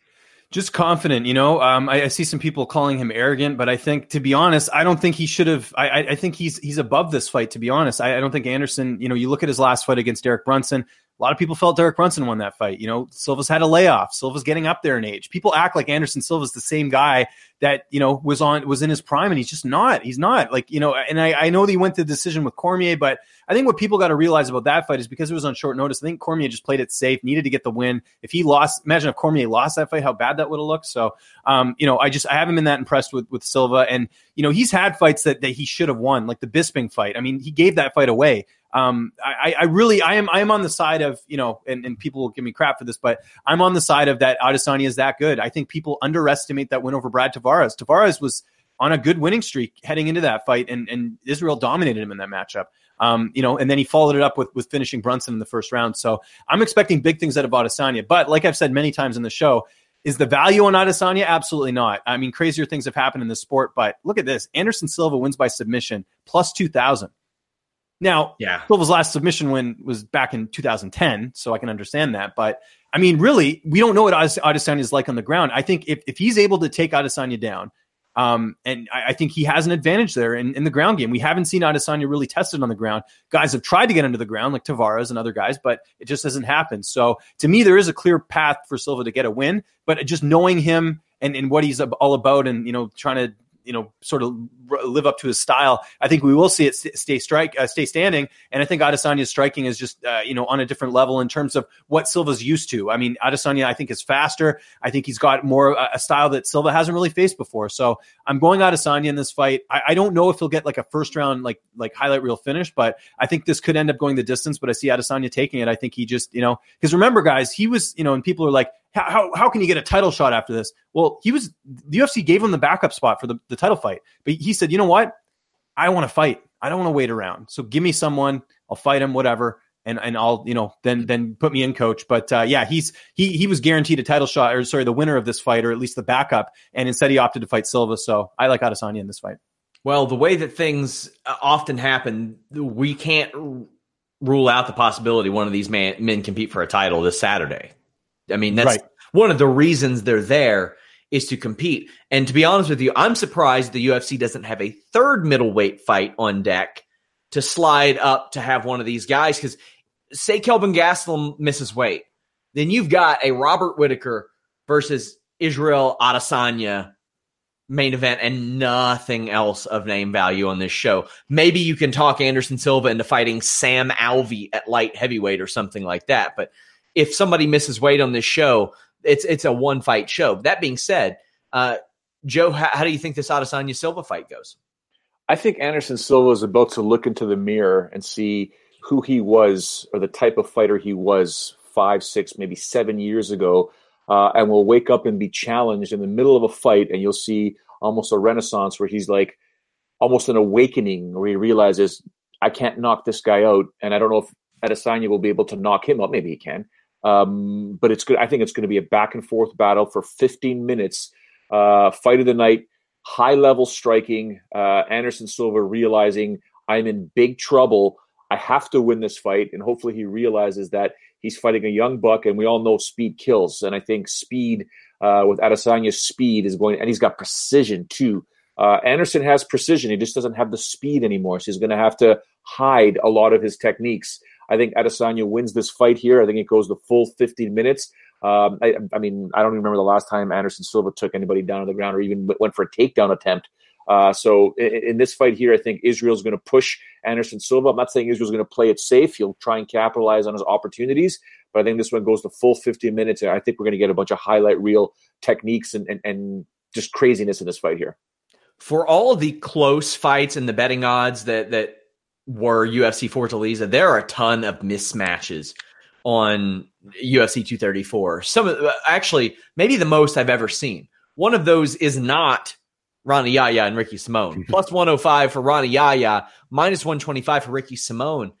Just confident, you know. Um, I, I see some people calling him arrogant, but I think, to be honest, I don't think he should have. I, I, I think he's he's above this fight, to be honest. I, I don't think Anderson, you know, you look at his last fight against Derek Brunson, a lot of people felt Derek Brunson won that fight. You know, Silva's had a layoff. Silva's getting up there in age. People act like Anderson Silva's the same guy that, you know, was on was in his prime, and he's just not. He's not. Like, you know, and I, I know that he went to the decision with Cormier, but I think what people got to realize about that fight is because it was on short notice, I think Cormier just played it safe, needed to get the win. If he lost, imagine if Cormier lost that fight, how bad that would have looked. So, um, you know, I just I haven't been that impressed with with Silva. And, you know, he's had fights that, that he should have won, like the Bisping fight. I mean, he gave that fight away. Um, I, I really, I am, I am on the side of, you know, and, and people will give me crap for this, but I'm on the side of that Adesanya is that good. I think people underestimate that win over Brad Tavares. Tavares was on a good winning streak heading into that fight, and, and Israel dominated him in that matchup. Um, you know, and then he followed it up with, with finishing Brunson in the first round. So I'm expecting big things out of Adesanya, but like I've said many times in the show, is the value on Adesanya? Absolutely not. I mean, crazier things have happened in this sport, but look at this. Anderson Silva wins by submission plus two thousand. Now, yeah. Silva's last submission win was back in two thousand ten, so I can understand that. But, I mean, really, we don't know what Adesanya is like on the ground. I think if, if he's able to take Adesanya down, um, and I, I think he has an advantage there in, in the ground game. We haven't seen Adesanya really tested on the ground. Guys have tried to get into the ground, like Tavares and other guys, but it just hasn't happened. So, to me, there is a clear path for Silva to get a win. But just knowing him and, and what he's all about and, you know, trying to, you know, sort of live up to his style, I think we will see it stay strike, uh, stay standing. And I think Adesanya's striking is just, uh, you know, on a different level in terms of what Silva's used to. I mean, Adesanya, I think, is faster. I think he's got more uh, a style that Silva hasn't really faced before. So I'm going Adesanya in this fight. I, I don't know if he'll get like a first round, like, like highlight reel finish, but I think this could end up going the distance, but I see Adesanya taking it. I think he just, you know, because remember guys, he was, you know, and people are like, How, how how can you get a title shot after this? Well, he was the U F C gave him the backup spot for the, the title fight. But he said, you know what? I want to fight. I don't want to wait around. So give me someone. I'll fight him, whatever. And and I'll, you know, then then put me in, coach. But uh, yeah, he's he he was guaranteed a title shot, or sorry, the winner of this fight, or at least the backup. And instead he opted to fight Silva. So I like Adesanya in this fight. Well, the way that things often happen, we can't r- rule out the possibility one of these man, men compete for a title this Saturday. I mean, that's right. One of the reasons they're there is to compete. And to be honest with you, I'm surprised the U F C doesn't have a third middleweight fight on deck to slide up to have one of these guys. Because say Kelvin Gastelum misses weight, then you've got a Robert Whittaker versus Israel Adesanya main event and nothing else of name value on this show. Maybe you can talk Anderson Silva into fighting Sam Alvey at light heavyweight or something like that, but if somebody misses weight on this show, it's it's a one-fight show. That being said, uh, Joe, how, how do you think this Adesanya-Silva fight goes? I think Anderson Silva is about to look into the mirror and see who he was, or the type of fighter he was five, six, maybe seven years ago, uh, and will wake up and be challenged in the middle of a fight, and you'll see almost a renaissance where he's like almost an awakening where he realizes, I can't knock this guy out, and I don't know if Adesanya will be able to knock him out. Maybe he can. Um, but it's good. I think it's going to be a back and forth battle for fifteen minutes. Uh, fight of the night, high level striking. Uh, Anderson Silva realizing I'm in big trouble. I have to win this fight, and hopefully he realizes that he's fighting a young buck, and we all know speed kills. And I think speed uh, with Adesanya's speed is going, and he's got precision too. Uh, Anderson has precision. He just doesn't have the speed anymore. So he's going to have to hide a lot of his techniques. I think Adesanya wins this fight here. I think it goes the full fifteen minutes. Um, I, I mean, I don't even remember the last time Anderson Silva took anybody down to the ground or even went for a takedown attempt. Uh, so in, in this fight here, I think Israel's going to push Anderson Silva. I'm not saying Israel's going to play it safe. He'll try and capitalize on his opportunities. But I think this one goes the full fifteen minutes. And I think we're going to get a bunch of highlight reel techniques and, and, and just craziness in this fight here. For all the close fights and the betting odds that that were U F C Fortaleza, there are a ton of mismatches on U F C two thirty-four. Some of, actually, maybe the most I've ever seen. One of those is not Ronnie Yaya and Ricky Simone. Plus one oh five for Ronnie Yaya, minus one twenty-five for Ricky Simone.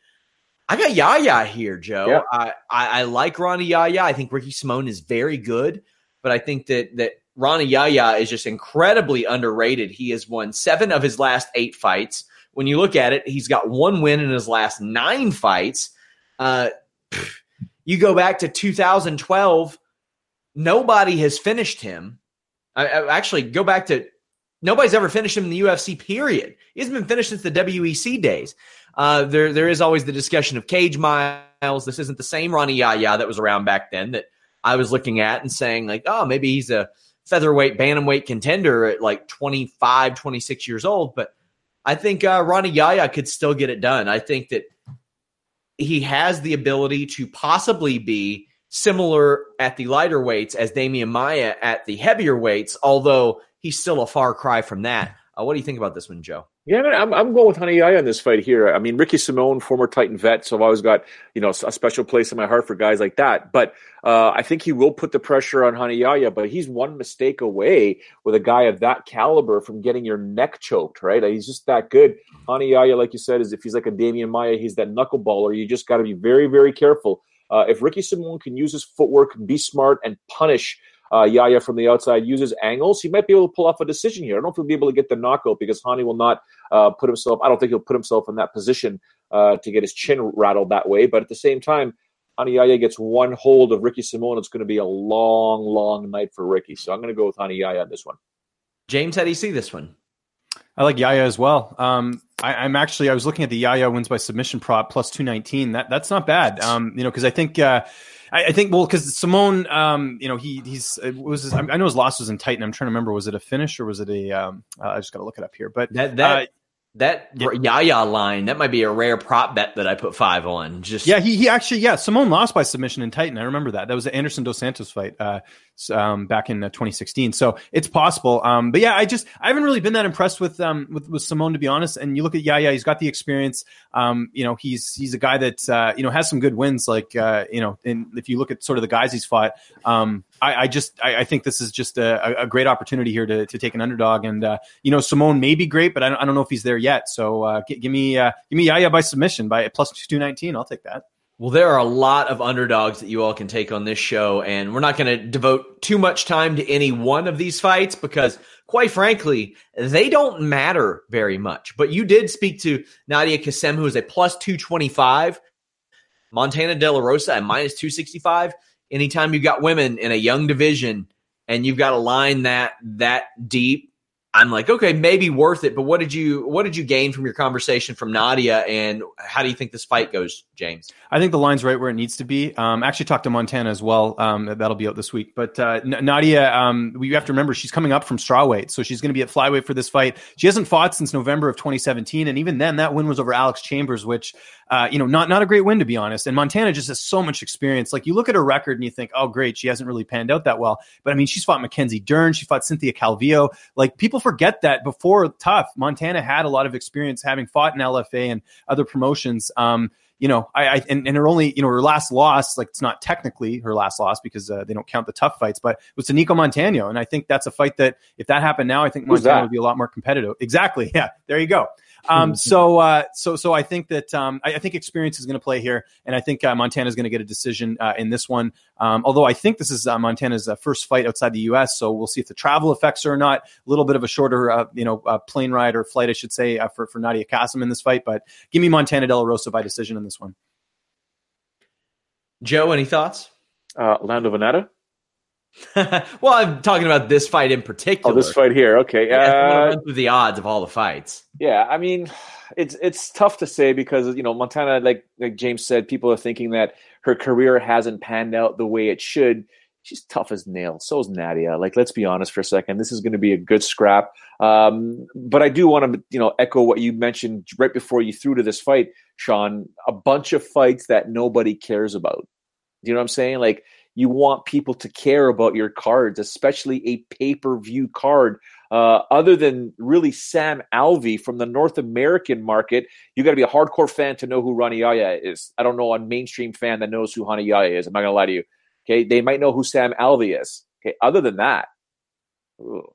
I got Yaya here, Joe. Yeah. I, I, I like Ronnie Yaya. I think Ricky Simone is very good, but I think that that Ronnie Yaya is just incredibly underrated. He has won seven of his last eight fights. When you look at it, he's got one win in his last nine fights. Uh, you go back to two thousand twelve, nobody has finished him. I, I actually go back to nobody's ever finished him in the U F C, period. He hasn't been finished since the W E C days. Uh, there, there is always the discussion of cage miles. This isn't the same Ronnie Yaya that was around back then that I was looking at and saying, like, oh, maybe he's a featherweight, bantamweight contender at like twenty-five, twenty-six years old. But I think uh, Ronnie Yaya could still get it done. I think that he has the ability to possibly be similar at the lighter weights as Demian Maia at the heavier weights, although he's still a far cry from that. Uh, what do you think about this one, Joe? Yeah, I'm I'm going with Ronnie Yaya in this fight here. I mean, Ricky Simone, former Titan vet, so I've always got, you know, a special place in my heart for guys like that. But uh, I think he will put the pressure on Ronnie Yaya, but he's one mistake away with a guy of that caliber from getting your neck choked, right? He's just that good. Ronnie Yaya, like you said, is if he's like a Demian Maia, he's that knuckleballer. You just got to be very, very careful. Uh, if Ricky Simone can use his footwork, be smart, and punish Uh, Yaya from the outside, uses angles, he might be able to pull off a decision here. I don't know if he'll be able to get the knockout because Hani will not uh, put himself, I don't think he'll put himself in that position uh, to get his chin rattled that way. But at the same time, Hani Yaya gets one hold of Ricky Simone. It's going to be a long, long night for Ricky. So I'm going to go with Hani Yaya on this one. James, how do you see this one? I like Yaya as well. Um, I, I'm actually, I was looking at the Yaya wins by submission prop plus two nineteen. That That's not bad. Um, you know, because I think, uh, I think, well, because Simone, um, you know, he he's it was his, I know his loss was in Titan. I'm trying to remember, was it a finish or was it a? Um, uh, I just got to look it up here. But that that, uh, that yeah. Yaya line, that might be a rare prop bet that I put five on. Just yeah, he he actually yeah, Simone lost by submission in Titan. I remember that. That was the Anderson Dos Santos fight uh, um, back in uh, twenty sixteen. So it's possible. Um, but yeah, I just I haven't really been that impressed with um with, with Simone, to be honest. And you look at Yaya, he's got the experience. Um, you know, he's he's a guy that uh, you know has some good wins. Like uh, you know, and if you look at sort of the guys he's fought, um, I, I just I, I think this is just a, a great opportunity here to to take an underdog. And uh, you know, Simone may be great, but I don't I don't know if he's there yet. So uh, g- give me uh, give me Yaya by submission by plus two nineteen. I'll take that. Well, there are a lot of underdogs that you all can take on this show, and we're not going to devote too much time to any one of these fights because, quite frankly, they don't matter very much. But you did speak to Nadia Kassem, who is a plus two twenty-five, Montana De La Rosa at minus two sixty-five. Anytime you've got women in a young division and you've got a line that that deep, I'm like, okay, maybe worth it. But what did you what did you gain from your conversation from Nadia, and how do you think this fight goes, James? I think the line's right where it needs to be. Um, actually talked to Montana as well. Um, that'll be out this week. But uh, N- Nadia, um, we have to remember she's coming up from strawweight, so she's going to be at flyweight for this fight. She hasn't fought since November of twenty seventeen, and even then, that win was over Alex Chambers, which uh, you know, not not a great win, to be honest. And Montana just has so much experience. Like, you look at her record and you think, oh, great, she hasn't really panned out that well. But I mean, she's fought Mackenzie Dern, she fought Cynthia Calvillo. Like, people forget that before tough, Montana had a lot of experience having fought in L F A and other promotions. Um, you know, I, I and, and her only, you know, her last loss, like, it's not technically her last loss because uh, they don't count the tough fights, but it was to Nico Montano. And I think that's a fight that if that happened now, I think Montano would be a lot more competitive. Exactly. Yeah. There you go. Um, so, uh, so, so I think that, um, I, I think experience is going to play here, and I think uh, Montana is going to get a decision uh, in this one. Um, although I think this is uh, Montana's uh, first fight outside the U S, so we'll see if the travel affects her or not. A little bit of a shorter, uh, you know, uh, plane ride or flight, I should say, uh, for for Nadia Kassem in this fight. But give me Montana De La Rosa by decision in this one. Joe, any thoughts? Uh, Lando Venata. Well, I'm talking about this fight in particular. Oh, this fight here. Okay. Yeah, uh, I want to run through the odds of all the fights. Yeah, I mean, it's it's tough to say because, you know, Montana, like like James said, people are thinking that her career hasn't panned out the way it should. She's tough as nails. So is Nadia. Like, let's be honest for a second. This is going to be a good scrap. Um, but I do want to, you know, echo what you mentioned right before you threw to this fight, Sean. A bunch of fights that nobody cares about. Do you know what I'm saying? Like, you want people to care about your cards, especially a pay-per-view card. Uh, other than really Sam Alvey from the North American market, you got to be a hardcore fan to know who Ronnie Yaya is. I don't know a mainstream fan that knows who Ronnie Yaya is. I'm not going to lie to you. Okay, they might know who Sam Alvey is. Okay, other than that, Ooh.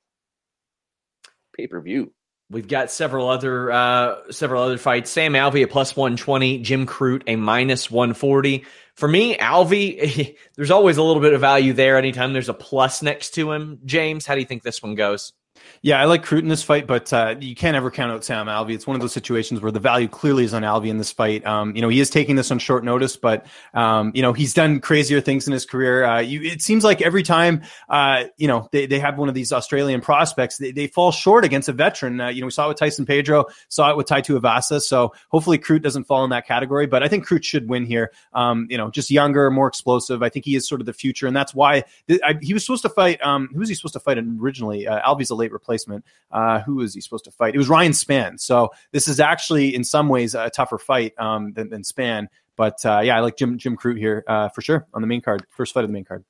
Pay-per-view. We've got several other uh, several other fights. Sam Alvey at plus one twenty. Jim Crute a minus one forty. For me, Alvey, there's always a little bit of value there anytime there's a plus next to him. James, how do you think this one goes? Yeah, I like Crute in this fight, but uh, you can't ever count out Sam Alvey. It's one of those situations where the value clearly is on Alvey in this fight. Um, you know, he is taking this on short notice, but, um, you know, he's done crazier things in his career. Uh, you, it seems like every time, uh, you know, they, they have one of these Australian prospects, they, they fall short against a veteran. Uh, you know, we saw it with Tyson Pedro, saw it with Taitu Avasa. So hopefully Crute doesn't fall in that category, but I think Crute should win here. Um, you know, just younger, more explosive. I think he is sort of the future, and that's why th- I, he was supposed to fight. Um, who was he supposed to fight originally? Uh, Alvey's a late replacement. Uh, who was he supposed to fight? It was Ryan Spann. So this is actually in some ways a tougher fight um, than, than Spann. But uh, yeah, I like Jim Jim Crute here uh, for sure on the main card. First fight of the main card.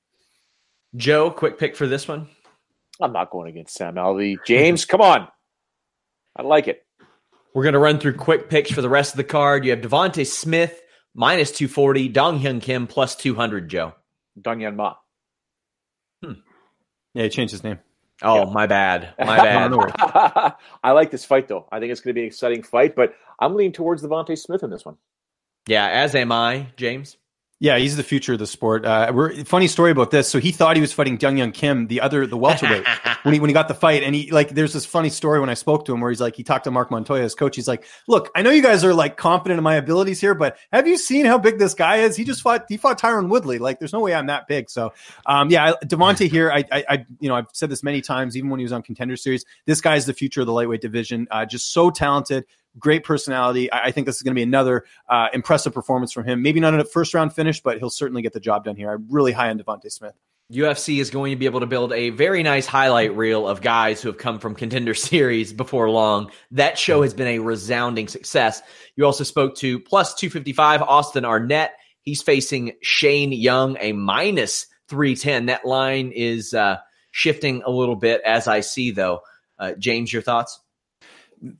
Joe, quick pick for this one. I'm not going against Sam Alvey. James, come on. I like it. We're going to run through quick picks for the rest of the card. You have Devontae Smith minus two forty. Dong Hyun Kim plus two hundred, Joe. Dong Hyun Ma. Hmm. Yeah, he changed his name. Oh, yeah. my bad. My bad. I like this fight, though. I think it's going to be an exciting fight, but I'm leaning towards Devontae Smith in this one. Yeah, as am I, James. Yeah, he's the future of the sport. Uh, we're, funny story about this. So he thought he was fighting Dong Hyun Kim, the other, the welterweight, when he when he got the fight. And he like, there's this funny story when I spoke to him where he's like, he talked to Mark Montoya, his coach. He's like, look, I know you guys are like confident in my abilities here, but have you seen how big this guy is? He just fought he fought Tyron Woodley. Like, there's no way I'm that big. So, um, yeah, Devontae here. I, I I you know I've said this many times, even when he was on Contender Series. This guy is the future of the lightweight division. Uh, just so talented. Great personality. I think this is going to be another uh, impressive performance from him. Maybe not a first round finish, but he'll certainly get the job done here. I'm really high on Devontae Smith. U F C is going to be able to build a very nice highlight reel of guys who have come from Contender Series before long. That show has been a resounding success. You also spoke to plus two fifty-five, Austin Arnett. He's facing Shane Young, a minus three ten. That line is uh, shifting a little bit as I see, though. Uh, James, your thoughts?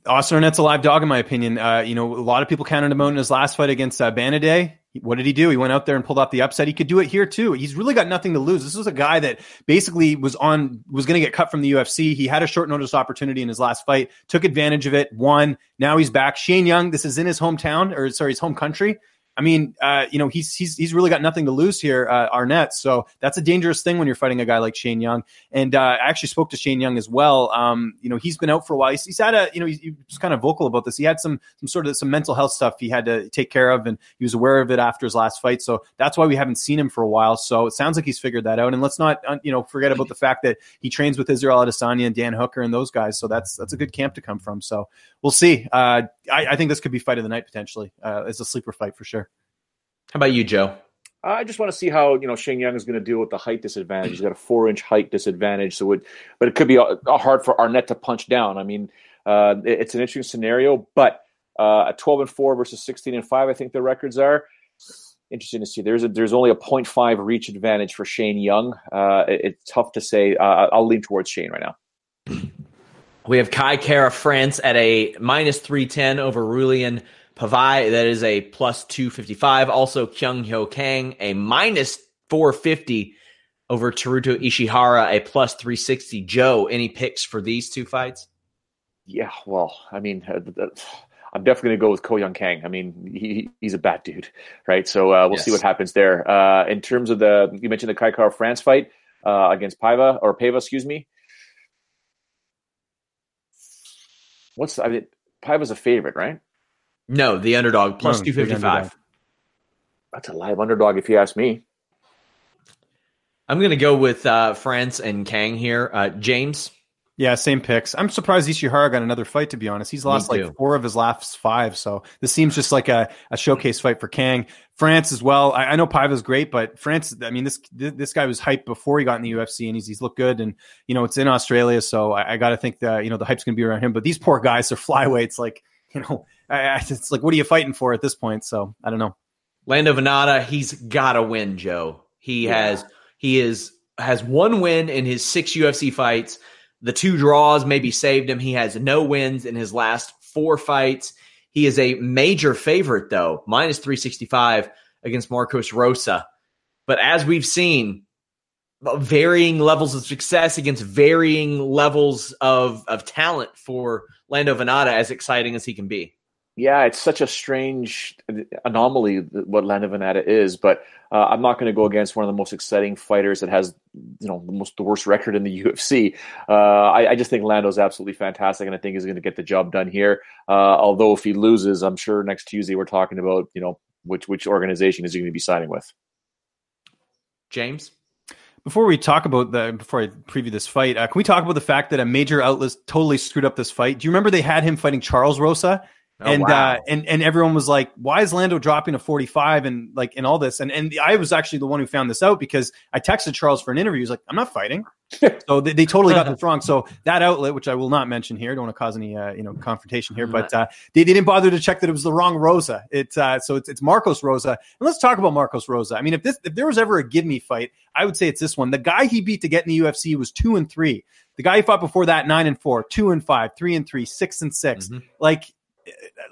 Austin Arnett's a live dog, in my opinion. Uh, you know, a lot of people counted him out in his last fight against uh, Bannaday. What did he do? He went out there and pulled off the upset. He could do it here too. He's really got nothing to lose. This is a guy that basically was on was going to get cut from the U F C. He had a short notice opportunity in his last fight, took advantage of it, won. Now he's back. Shane Young. This is in his hometown, or sorry, his home country. I mean, uh, you know, he's he's he's really got nothing to lose here, uh, Arnett. So that's a dangerous thing when you're fighting a guy like Shane Young. And uh, I actually spoke to Shane Young as well. Um, you know, he's been out for a while. He's, he's had a, you know, he's, he was kind of vocal about this. He had some some sort of some mental health stuff he had to take care of, and he was aware of it after his last fight. So that's why we haven't seen him for a while. So it sounds like he's figured that out. And let's not, you know, forget about the fact that he trains with Israel Adesanya and Dan Hooker and those guys. So that's that's a good camp to come from. So we'll see. Uh, I, I think this could be fight of the night potentially. Uh, it's a sleeper fight for sure. How about you, Joe? I just want to see how, you know, Shane Young is going to deal with the height disadvantage. He's got a four-inch height disadvantage, so it, but it could be hard for Arnett to punch down. I mean, uh, it's an interesting scenario, but uh, a twelve and four versus sixteen and five, I think the records are. Interesting to see. There's a, there's only a point five reach advantage for Shane Young. Uh, it, it's tough to say. Uh, I'll lean towards Shane right now. We have Kai Kara France at a minus three ten over Rulian Pavai, that is a plus two fifty-five. Also, Kyung Hyo Kang, a minus four fifty over Teruto Ishihara, a plus three sixty. Joe, any picks for these two fights? Yeah, well, I mean, I'm definitely going to go with Ko Young Kang. I mean, he, he's a bad dude, right? So uh, we'll yes. see what happens there. Uh, in terms of the, you mentioned the Kai Kara France fight uh, against Paiva, or Paiva, excuse me. What's, I mean, Paiva's a favorite, right? No, the underdog, plus no, two fifty-five. That's a live underdog if you ask me. I'm going to go with uh, France and Kang here. Uh, James? Yeah, same picks. I'm surprised Ishihara got another fight, to be honest. He's lost like four of his last five, so this seems just like a, a showcase fight for Kang. France as well. I, I know Paiva's great, but France, I mean, this this guy was hyped before he got in the U F C, and he's he's looked good, and, you know, it's in Australia, so I, I got to think that, you know, the hype's going to be around him. But these poor guys are flyweights, like, you know, it's like, what are you fighting for at this point? So I don't know. Lando Venata, he's got to win, Joe. He yeah. has, he is, has one win in his six U F C fights. The two draws maybe saved him. He has no wins in his last four fights. He is a major favorite though, minus three sixty-five against Marcos Rosa. But as we've seen, varying levels of success against varying levels of, of talent for Lando Venata, as exciting as he can be. Yeah, it's such a strange anomaly what Lando Venata is, but uh, I'm not going to go against one of the most exciting fighters that has, you know, the most the worst record in the U F C. Uh, I, I just think Lando's absolutely fantastic, and I think he's going to get the job done here. Uh, although if he loses, I'm sure next Tuesday we're talking about, you know, which which organization is he going to be signing with. James? Before we talk about the, before I preview this fight, uh, can we talk about the fact that a major outlet totally screwed up this fight? Do you remember they had him fighting Charles Rosa? Oh, and, wow. uh, and, and everyone was like, why is Lando dropping to forty-five and like, and all this? And, and I was actually the one who found this out because I texted Charles for an interview. He's like, I'm not fighting. So they, they totally got this wrong. So that outlet, which I will not mention here, don't want to cause any, uh, you know, confrontation here, but uh, they, they didn't bother to check that it was the wrong Rosa. It's uh, so it's, it's Marcos Rosa. And let's talk about Marcos Rosa. I mean, if this, if there was ever a give me fight, I would say it's this one. The guy he beat to get in the U F C was two and three. The guy he fought before that, nine and four, two and five, three and three, six and six. Mm-hmm. Like,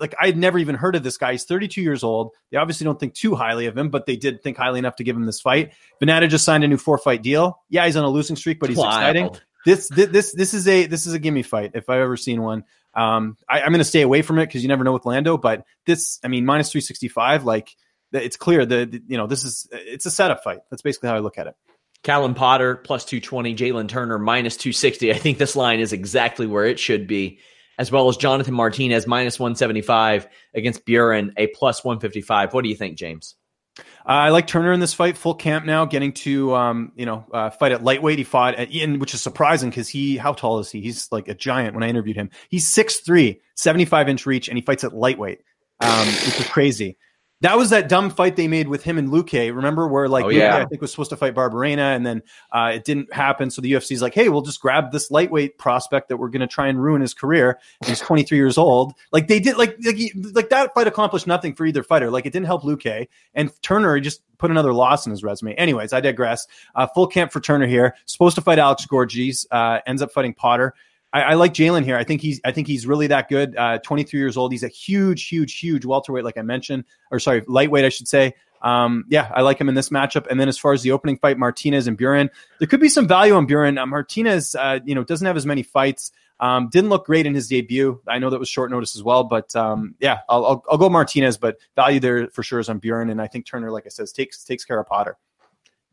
Like I had never even heard of this guy. He's thirty-two years old. They obviously don't think too highly of him, but they did think highly enough to give him this fight. Venata just signed a new four-fight deal. Yeah, he's on a losing streak, but he's wow. exciting. This this this is a this is a gimme fight if I've ever seen one. Um, I, I'm going to stay away from it because you never know with Lando. But this, I mean, minus three sixty-five. Like it's clear that you know this is it's a setup fight. That's basically how I look at it. Callum Potter plus two twenty. Jalen Turner minus two sixty. I think this line is exactly where it should be. As well as Jonathan Martinez, minus one seventy-five against Buren, a plus one fifty-five. What do you think, James? Uh, I like Turner in this fight. Full camp now, getting to um, you know uh, fight at lightweight. He fought at Ian, which is surprising because he, how tall is he? He's like a giant when I interviewed him. He's six three, seventy-five inch reach, and he fights at lightweight, um, which is crazy. That was that dumb fight they made with him and Luque, remember, where like oh, yeah. Luque, I think, was supposed to fight Barbarena, and then uh, it didn't happen. So the U F C's like, hey, we'll just grab this lightweight prospect that we're going to try and ruin his career. And he's twenty-three years old. Like they did, like, like like that fight accomplished nothing for either fighter. Like it didn't help Luque, and Turner just put another loss in his resume. Anyways, I digress. Uh, full camp for Turner here. Supposed to fight Alex Gorges, uh, ends up fighting Potter. I, I like Jalen here. I think he's I think he's really that good. Uh, twenty-three years old. He's a huge, huge, huge welterweight, like I mentioned, or sorry, lightweight, I should say. Um, yeah, I like him in this matchup. And then as far as the opening fight, Martinez and Buren, there could be some value on Buren. Uh, Martinez, uh, you know, doesn't have as many fights. Um, didn't look great in his debut. I know that was short notice as well, but um, yeah, I'll, I'll I'll go Martinez, but value there for sure is on Buren. And I think Turner, like I said, takes takes care of Potter.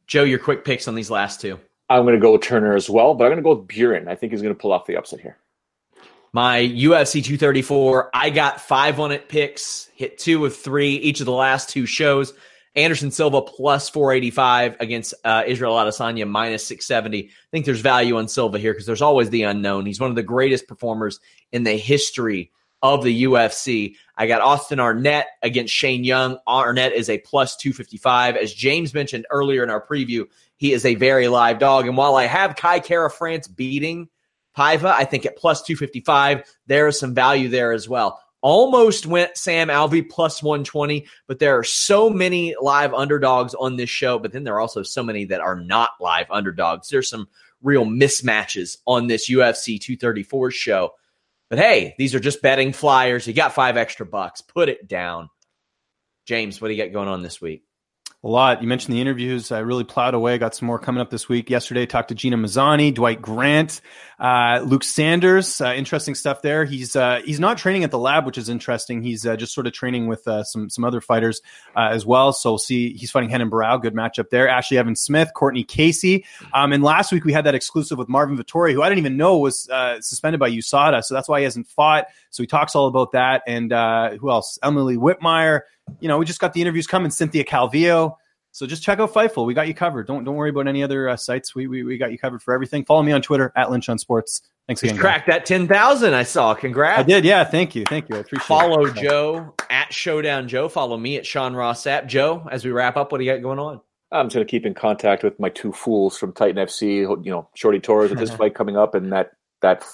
Joe, your quick picks on these last two. I'm going to go with Turner as well, but I'm going to go with Buren. I think he's going to pull off the upset here. My U F C two thirty-four, I got five on it picks, hit two of three each of the last two shows. Anderson Silva plus four eighty-five against uh, Israel Adesanya minus six seventy. I think there's value on Silva here because there's always the unknown. He's one of the greatest performers in the history of the U F C. I got Austin Arnett against Shane Young. Arnett is a plus two fifty-five. As James mentioned earlier in our preview, he is a very live dog. And while I have Kai Kara France beating Paiva, I think at plus two fifty-five, there is some value there as well. Almost went Sam Alvey plus one twenty, but there are so many live underdogs on this show, but then there are also so many that are not live underdogs. There's some real mismatches on this U F C two thirty-four show. But hey, these are just betting flyers. You got five extra bucks. Put it down. James, what do you got going on this week? A lot. You mentioned the interviews. I really plowed away. Got some more coming up this week. Yesterday, talked to Gina Mazzani, Dwight Grant, uh, Luke Sanders. Uh, interesting stuff there. He's uh, he's not training at the lab, which is interesting. He's uh, just sort of training with uh, some some other fighters uh, as well. So we'll see. He's fighting Henan Barao. Good matchup there. Ashley Evans Smith, Courtney Casey. Um, and last week we had that exclusive with Marvin Vettori, who I didn't even know was uh, suspended by U S A D A. So that's why he hasn't fought. So he talks all about that. And uh, who else? Emily Whitmire. You know, we just got the interviews coming. Cynthia Calvillo. So just check out Fightful. We got you covered. Don't don't worry about any other uh, sites. We, we we got you covered for everything. Follow me on Twitter at Lynch on Sports. Thanks again. You cracked that ten thousand. I saw. Congrats. I did. Yeah. Thank you. Thank you. I appreciate. Follow it. Follow Joe at Showdown Joe. Follow me at Sean Ross Sapp. Joe, as we wrap up, what do you got going on? I'm just gonna keep in contact with my two fools from Titan F C. You know, Shorty Torres with this fight coming up, and that that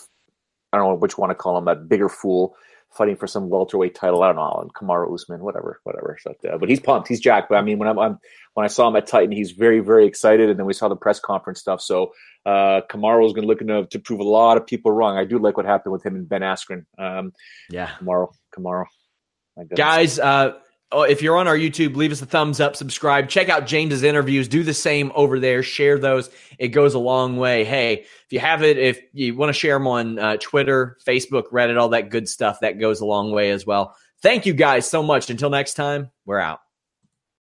I don't know which one to call him. That bigger fool. Fighting for some welterweight title, I don't know, and Kamaru Usman, whatever, whatever. So, uh, but he's pumped, he's jacked. But I mean, when I'm, I'm when I saw him at Titan, he's very, very excited. And then we saw the press conference stuff. So uh, Kamaru is going to look to prove a lot of people wrong. I do like what happened with him and Ben Askren. Um, yeah, Kamaru, Kamaru. Guys, uh, Oh, if you're on our YouTube, leave us a thumbs up, subscribe, check out James's interviews, do the same over there, share those. It goes a long way. Hey, if you have it, if you want to share them on uh, Twitter, Facebook, Reddit, all that good stuff, that goes a long way as well. Thank you guys so much. Until next time, we're out.